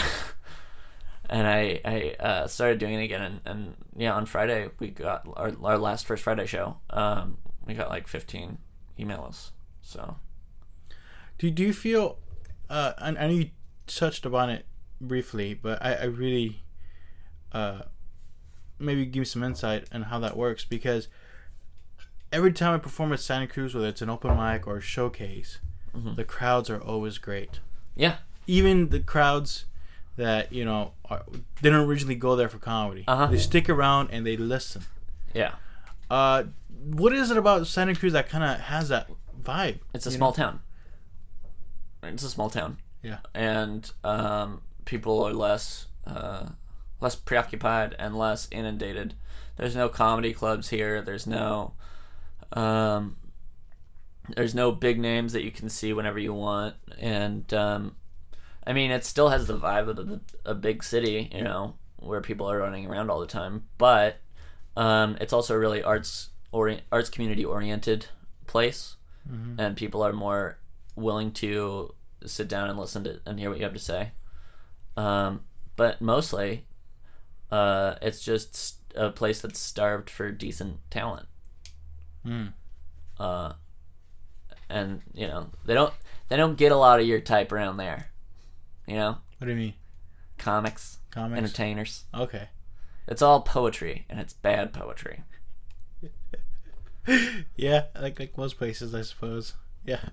and I I uh, started doing it again. And, and yeah, on Friday we got our, our last First Friday show. Um, we got like fifteen emails. So, do do you feel? Uh, I, I know you touched upon it briefly, but I, I really uh, maybe give me some insight on how that works, because every time I perform at Santa Cruz, whether it's an open mic or a showcase, mm-hmm. the crowds are always great. Yeah. Even the crowds that, you know, are, they don't originally go there for comedy. Uh-huh. They stick around and they listen. Yeah. Uh, what is it about Santa Cruz that kind of has that vibe? It's a small know? town. It's a small town. Yeah. And um, people are less uh, less preoccupied and less inundated. There's no comedy clubs here. There's no... Um, there's no big names that you can see whenever you want, and um, I mean, it still has the vibe of a, a big city, you know, where people are running around all the time. But um, it's also a really arts ori- arts community oriented place, mm-hmm. and people are more willing to sit down and listen to and hear what you have to say. Um, but mostly, uh, it's just a place that's starved for decent talent. Mm. Uh, and you know they don't they don't get a lot of your type around there, you know. What do you mean? Comics, comics, entertainers. Okay, it's all poetry, and it's bad poetry. yeah, like like most places, I suppose. Yeah,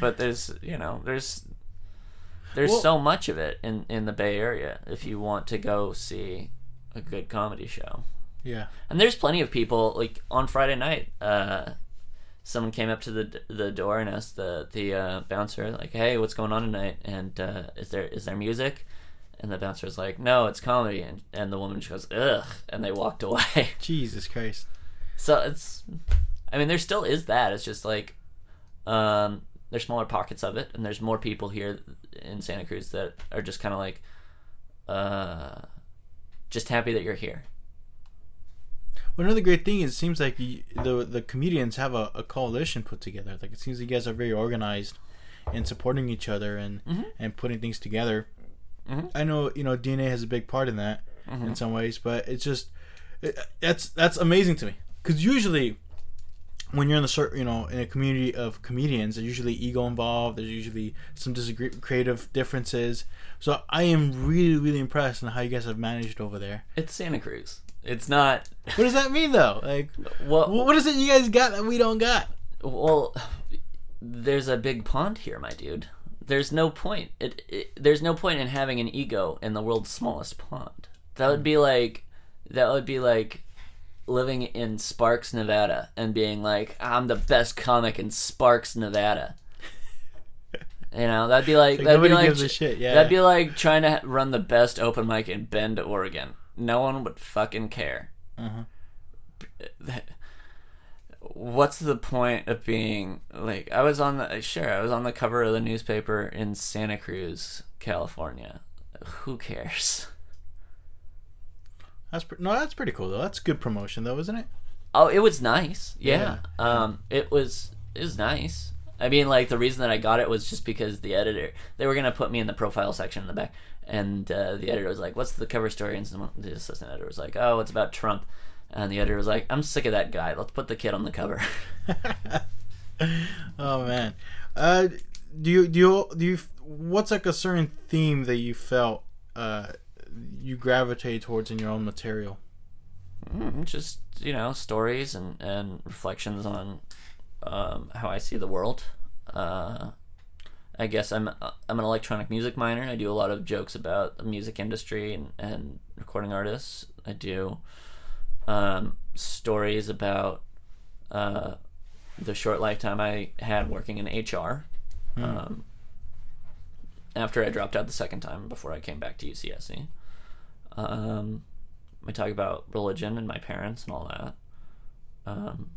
but there's you know there's there's well, so much of it in, in the Bay Area if you want to go see a good comedy show. Yeah, and there's plenty of people. Like on Friday night, uh, someone came up to the the door and asked the the uh, bouncer, like, "Hey, what's going on tonight? And uh, is there is there music?" And the bouncer was like, "No, it's comedy." And and the woman just goes, "Ugh," and they walked away. Jesus Christ! So it's, I mean, there still is that. It's just like, um, there's smaller pockets of it, and there's more people here in Santa Cruz that are just kind of like, uh, just happy that you're here. Well, another great thing is it seems like you, the the comedians have a, a coalition put together. Like it seems you guys are very organized in supporting each other and, mm-hmm. and putting things together. Mm-hmm. I know you know D N A has a big part in that mm-hmm. in some ways, but it's just it, that's that's amazing to me because usually when you're in the you know in a community of comedians, there's usually ego involved. There's usually some disagree creative differences. So I am really really impressed on how you guys have managed over there. It's Santa Cruz. It's not. What does that mean, though? Like, well, what is it you guys got that we don't got? Well, there's a big pond here, my dude. There's no point. It, it there's no point in having an ego in the world's smallest pond. That would be like, that would be like, living in Sparks, Nevada, and being like, I'm the best comic in Sparks, Nevada. You know, that'd be like, like that'd be like, gives a shit. Yeah. That'd be like trying to run the best open mic in Bend, Oregon. No one would fucking care. Uh-huh. What's the point of being like? I was on the sure. I was on the cover of the newspaper in Santa Cruz, California. Who cares? That's pre- no. That's pretty cool though. That's good promotion though, isn't it? Oh, it was nice. Yeah. yeah. Um. It was. It was nice. I mean, like the reason that I got it was just because the editor. They were gonna put me in the profile section in the back. And uh, the editor was like, "What's the cover story?" And someone, the assistant editor was like, "Oh, it's about Trump." And the editor was like, "I'm sick of that guy. Let's put the kid on the cover." Oh man, uh, do you do you, do you what's like a certain theme that you felt uh, you gravitate towards in your own material? Mm, just you know, stories and, and reflections on um, how I see the world. Uh, I guess I'm I'm an electronic music minor. I do a lot of jokes about the music industry and, and recording artists. I do um, stories about uh, the short lifetime I had working in H R mm. um, after I dropped out the second time before I came back to U C S D. Um, I talk about religion and my parents and all that. Um,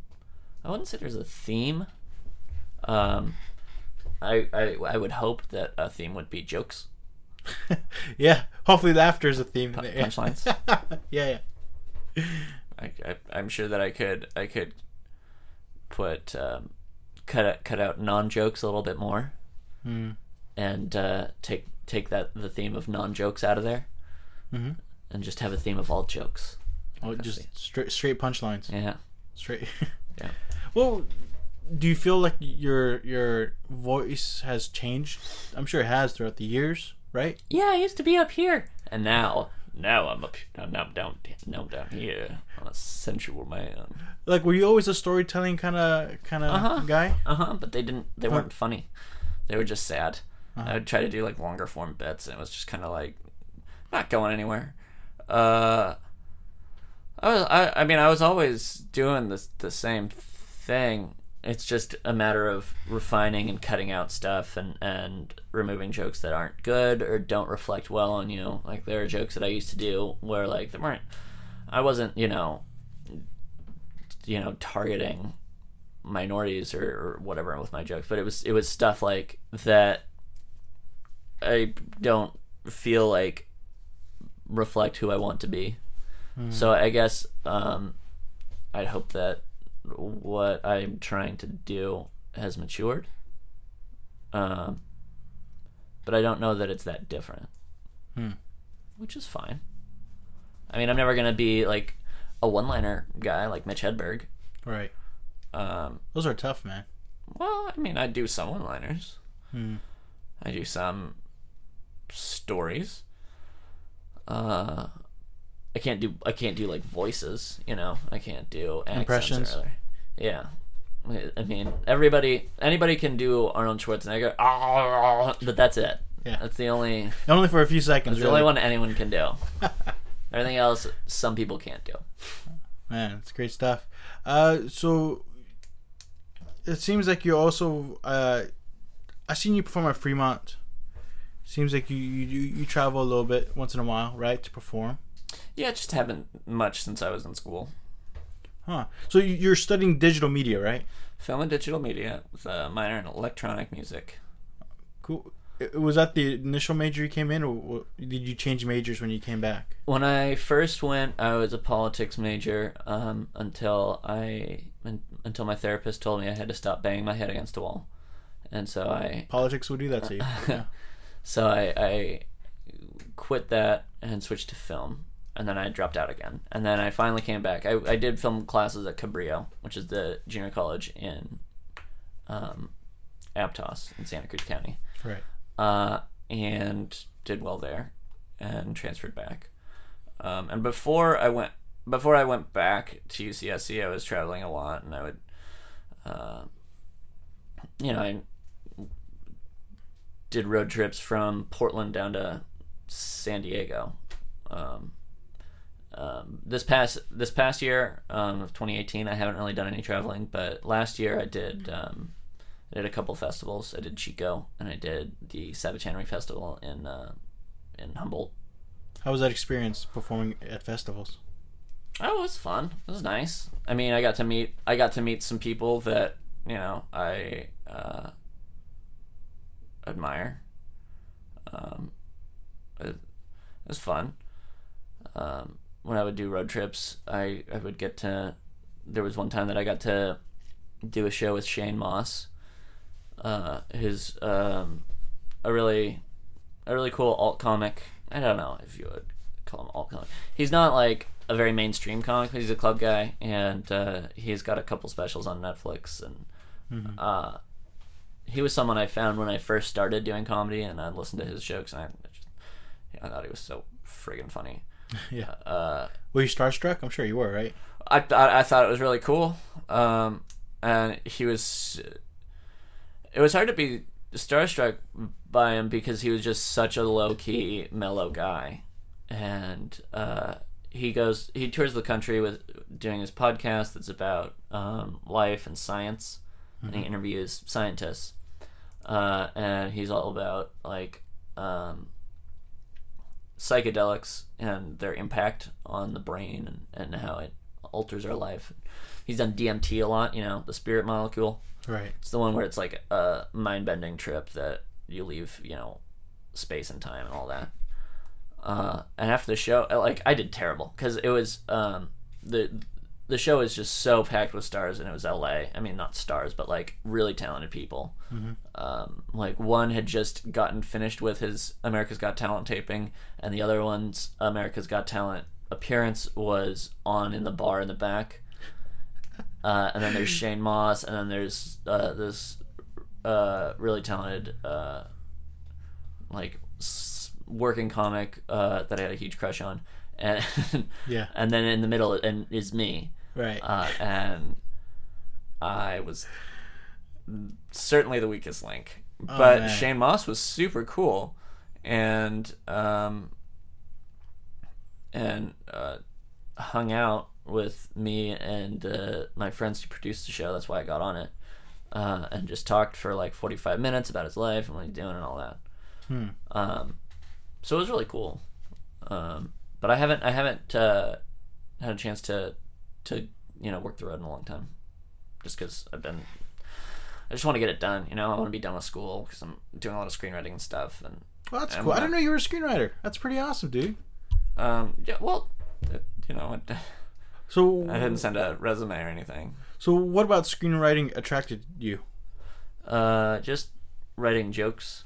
I wouldn't say there's a theme. Um, I, I I would hope that a theme would be jokes. Yeah, hopefully laughter is a theme. P- yeah. Punchlines. yeah, yeah. I, I, I'm sure that I could I could put um, cut out, cut out non jokes a little bit more, mm. and uh, take take that the theme of non jokes out of there, mm-hmm. and just have a theme of all jokes. Oh, just straight straight punchlines. Yeah, straight. yeah. Well. Do you feel like your your voice has changed? I'm sure it has throughout the years, right? Yeah, I used to be up here, and now now I'm up now I'm down now I'm down here. I'm a sensual man. Like, were you always a storytelling kind of kind of uh-huh. guy? Uh huh. But they didn't. They weren't funny. They were just sad. Uh-huh. I would try to do like longer form bits, and it was just kind of like not going anywhere. Uh, I was I I mean I was always doing the the same thing. It's just a matter of refining and cutting out stuff and, and removing jokes that aren't good or don't reflect well on you. Like, there are jokes that I used to do where, like, they weren't... I wasn't, you know, you know, targeting minorities or, or whatever with my jokes, but it was it was stuff, like, that I don't feel, like, reflect who I want to be. Mm. So I guess um, I'd hope that what I'm trying to do has matured, um, but I don't know that it's that different, hmm. which is fine. I mean, I'm never gonna be like a one-liner guy like Mitch Hedberg, right? Um, Those are tough, man. Well, I mean, I do some one-liners. Hmm. I do some stories. Uh, I can't do I can't do like voices, you know. I can't do accents impressions. Or yeah, I mean, everybody, anybody can do Arnold Schwarzenegger, but that's it. Yeah, that's the only only for a few seconds. That's really. The only one anyone can do. Everything else, some people can't do. Man, it's great stuff. Uh, so it seems like you also. Uh, I seen you perform at Fremont. Seems like you, you you travel a little bit once in a while, right, to perform. Yeah, just haven't much since I was in school. Huh. So you're studying digital media, right? Film and digital media with a minor in electronic music. Cool. Was that the initial major you came in, or did you change majors when you came back? When I first went, I was a politics major um, until I until my therapist told me I had to stop banging my head against a wall. And so I... Politics will do that to you. Yeah. So I, I quit that and switched to film. And then I dropped out again. And then I finally came back. I, I did film classes at Cabrillo, which is the junior college in um, Aptos in Santa Cruz County. Right. Uh, and did well there and transferred back. Um, and before I went before I went back to U C S D, I was traveling a lot. And I would, uh, you know, I did road trips from Portland down to San Diego. Um Um, this past this past year um, of twenty eighteen, I haven't really done any traveling. But last year, I did um, I did a couple festivals. I did Chico, and I did the Savage Henry Festival in uh, in Humboldt. How was that experience performing at festivals? Oh, it was fun. It was nice. I mean, I got to meet I got to meet some people that you know I uh, admire. Um, it, it was fun. Um, When I would do road trips, I, I would get to... There was one time that I got to do a show with Shane Mauss, uh, who's um, a really a really cool alt comic. I don't know if you would call him alt comic. He's not, like, a very mainstream comic, but he's a club guy, and uh, he's got a couple specials on Netflix. And mm-hmm. uh, he was someone I found when I first started doing comedy, and I listened to his jokes, and I, just, I thought he was so friggin' funny. Yeah. Uh, were you starstruck? I'm sure you were, right? I th- I thought it was really cool, um, and he was. It was hard to be starstruck by him because he was just such a low key, mellow guy, and uh, he goes he tours the country with doing his podcast that's about um, life and science, mm-hmm. and he interviews scientists, uh, and he's all about like. Um, psychedelics and their impact on the brain and, and how it alters our life. He's done D M T a lot, you know, the spirit molecule. Right. It's the one where it's like a mind-bending trip that you leave, you know, space and time and all that. Uh, and after the show, like, I did terrible because it was um, the the show is just so packed with stars, and it was L A. I mean, not stars, but like really talented people. Mm-hmm. Um, like one had just gotten finished with his America's Got Talent taping, and the other one's America's Got Talent appearance was on in the bar in the back. Uh, and then there's Shane Mauss, and then there's uh, this uh, really talented uh, like. working comic uh, that I had a huge crush on, and yeah, and then in the middle and is me, right? Uh, and I was certainly the weakest link, oh, but man. Shane Mauss was super cool, and um, and uh, hung out with me and uh, my friends who produced the show. That's why I got on it, uh, and just talked for like forty-five minutes about his life and what he's doing and all that. Hmm. Um. So it was really cool, um, but I haven't I haven't uh, had a chance to to you know work the road in a long time, just because I've been I just want to get it done. You know, I want to be done with school because I'm doing a lot of screenwriting and stuff. And well, that's and cool. Not, I didn't know you were a screenwriter. That's pretty awesome, dude. Um, yeah. Well, it, you know, it, so I didn't send a resume or anything. So what about screenwriting attracted you? Uh, just writing jokes.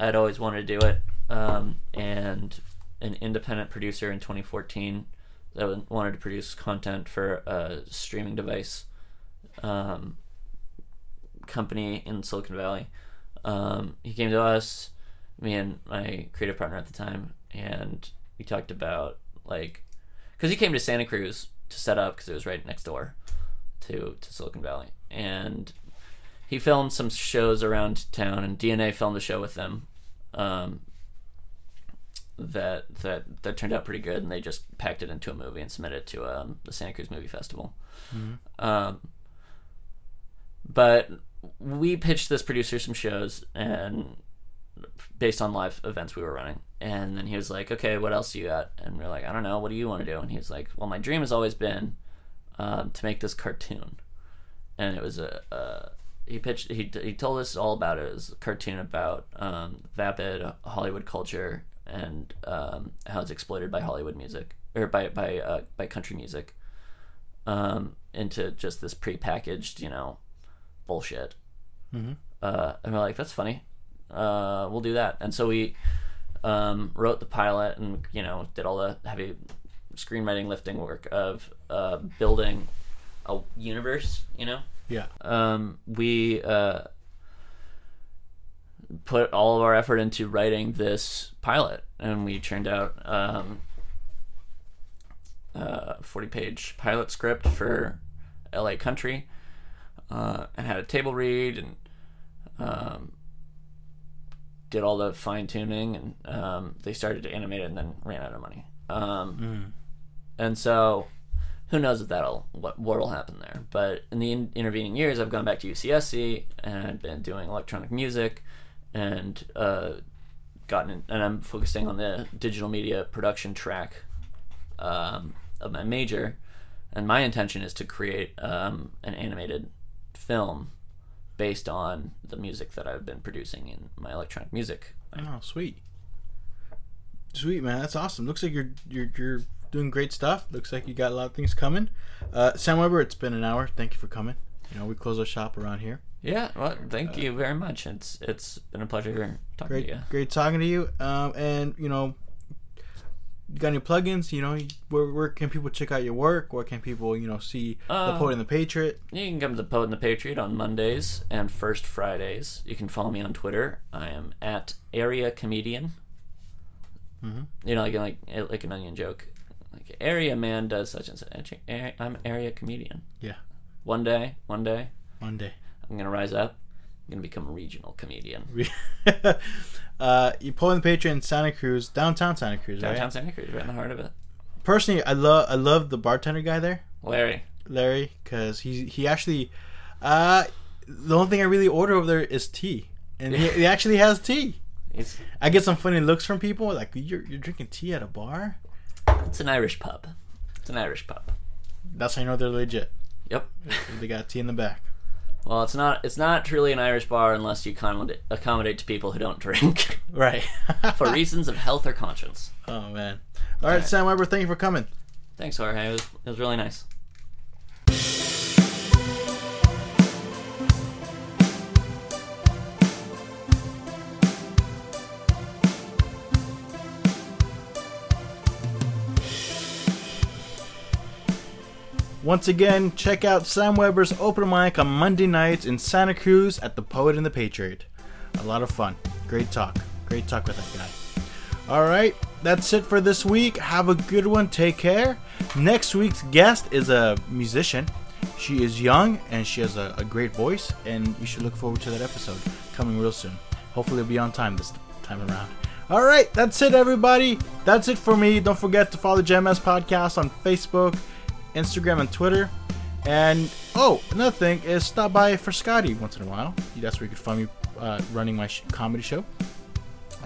I'd always wanted to do it. Um, and an independent producer in twenty fourteen that wanted to produce content for a streaming device um, company in Silicon Valley. Um, he came to us, me and my creative partner at the time, and we talked about, like, because he came to Santa Cruz to set up because it was right next door to, to Silicon Valley. And he filmed some shows around town, and D N A filmed a show with them. Um, that that that turned out pretty good, and they just packed it into a movie and submitted it to um, the Santa Cruz Movie Festival. Mm-hmm. Um, but we pitched this producer some shows, and based on live events we were running, and then he was like, okay, what else do you got? And we were like, I don't know, what do you want to do? And he was like, well, my dream has always been um, to make this cartoon. And it was a, a he pitched he he told us all about it. It was a cartoon about um, vapid Hollywood culture and um, how it's exploited by Hollywood music, or by by uh, by country music, um, into just this prepackaged, you know, bullshit. Mm-hmm. Uh, and we're like, that's funny. Uh, we'll do that. And so we um, wrote the pilot, and you know, did all the heavy screenwriting lifting work of uh, building a universe. You know. Yeah. Um, we. Uh, put all of our effort into writing this pilot, and we churned out um, a forty-page pilot script for L A Country, uh, and had a table read, and um, did all the fine-tuning, and um, they started to animate it and then ran out of money. Um, mm. And so who knows if that'll what what'll happen there. But in the in- intervening years, I've gone back to U C S C, and I've been doing electronic music, and uh, gotten in, and I'm focusing on the digital media production track um, of my major, and my intention is to create um, an animated film based on the music that I've been producing in my electronic music. Oh, sweet, sweet man, that's awesome. Looks like you're you're you're doing great stuff. Looks like you got a lot of things coming. Uh, Sam Weber, it's been an hour. Thank you for coming. You know, we close our shop around here. Yeah, well, thank uh, you very much. It's it's been a pleasure talking great, to you. Great talking to you. Um, and you know, you got any plugins? You know, where where can people check out your work? Where can people you know see uh, the Poet and the Patriot? You can come to the Poet and the Patriot on Mondays and first Fridays. You can follow me on Twitter. I am at Area Comedian. Mm-hmm. You know, like like like an onion joke. Like Area Man does such and such. I'm Area Comedian. Yeah. One day. One day. One day. I'm gonna rise up. I'm gonna become a regional comedian. uh, you pull in the Patreon, Santa Cruz, downtown Santa Cruz, downtown right? Santa Cruz, right in the heart of it. Personally, I love I love the bartender guy there, Larry. Larry, because he he actually, uh, the only thing I really order over there is tea, and he, he actually has tea. It's, I get some funny looks from people like you're you're drinking tea at a bar. It's an Irish pub. It's an Irish pub. That's how you know they're legit. Yep. They got tea in the back. Well, it's not it's not truly an Irish bar unless you accommodate, accommodate to people who don't drink. Right. For reasons of health or conscience. Oh, man. All right, right, Sam Weber, thank you for coming. Thanks, Jorge. It was, it was really nice. Once again, check out Sam Weber's open mic on Monday nights in Santa Cruz at The Poet and the Patriot. A lot of fun. Great talk. Great talk with that guy. All right, that's it for this week. Have a good one. Take care. Next week's guest is a musician. She is young and she has a, a great voice, and you should look forward to that episode coming real soon. Hopefully it'll be on time this time around. All right, that's it, everybody. That's it for me. Don't forget to follow the J M S Podcast on Facebook, Instagram, and Twitter. And oh, another thing is stop by for Scotty once in a while. That's where you can find me uh, running my sh- comedy show.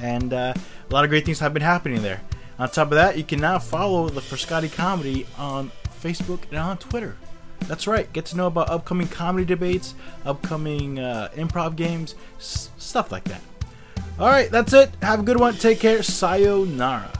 And uh, a lot of great things have been happening there. On top of that, you can now follow the For Scotty Comedy on Facebook and on Twitter. That's right. Get to know about upcoming comedy debates, upcoming uh, improv games, s- stuff like that. All right, that's it. Have a good one. Take care. Sayonara.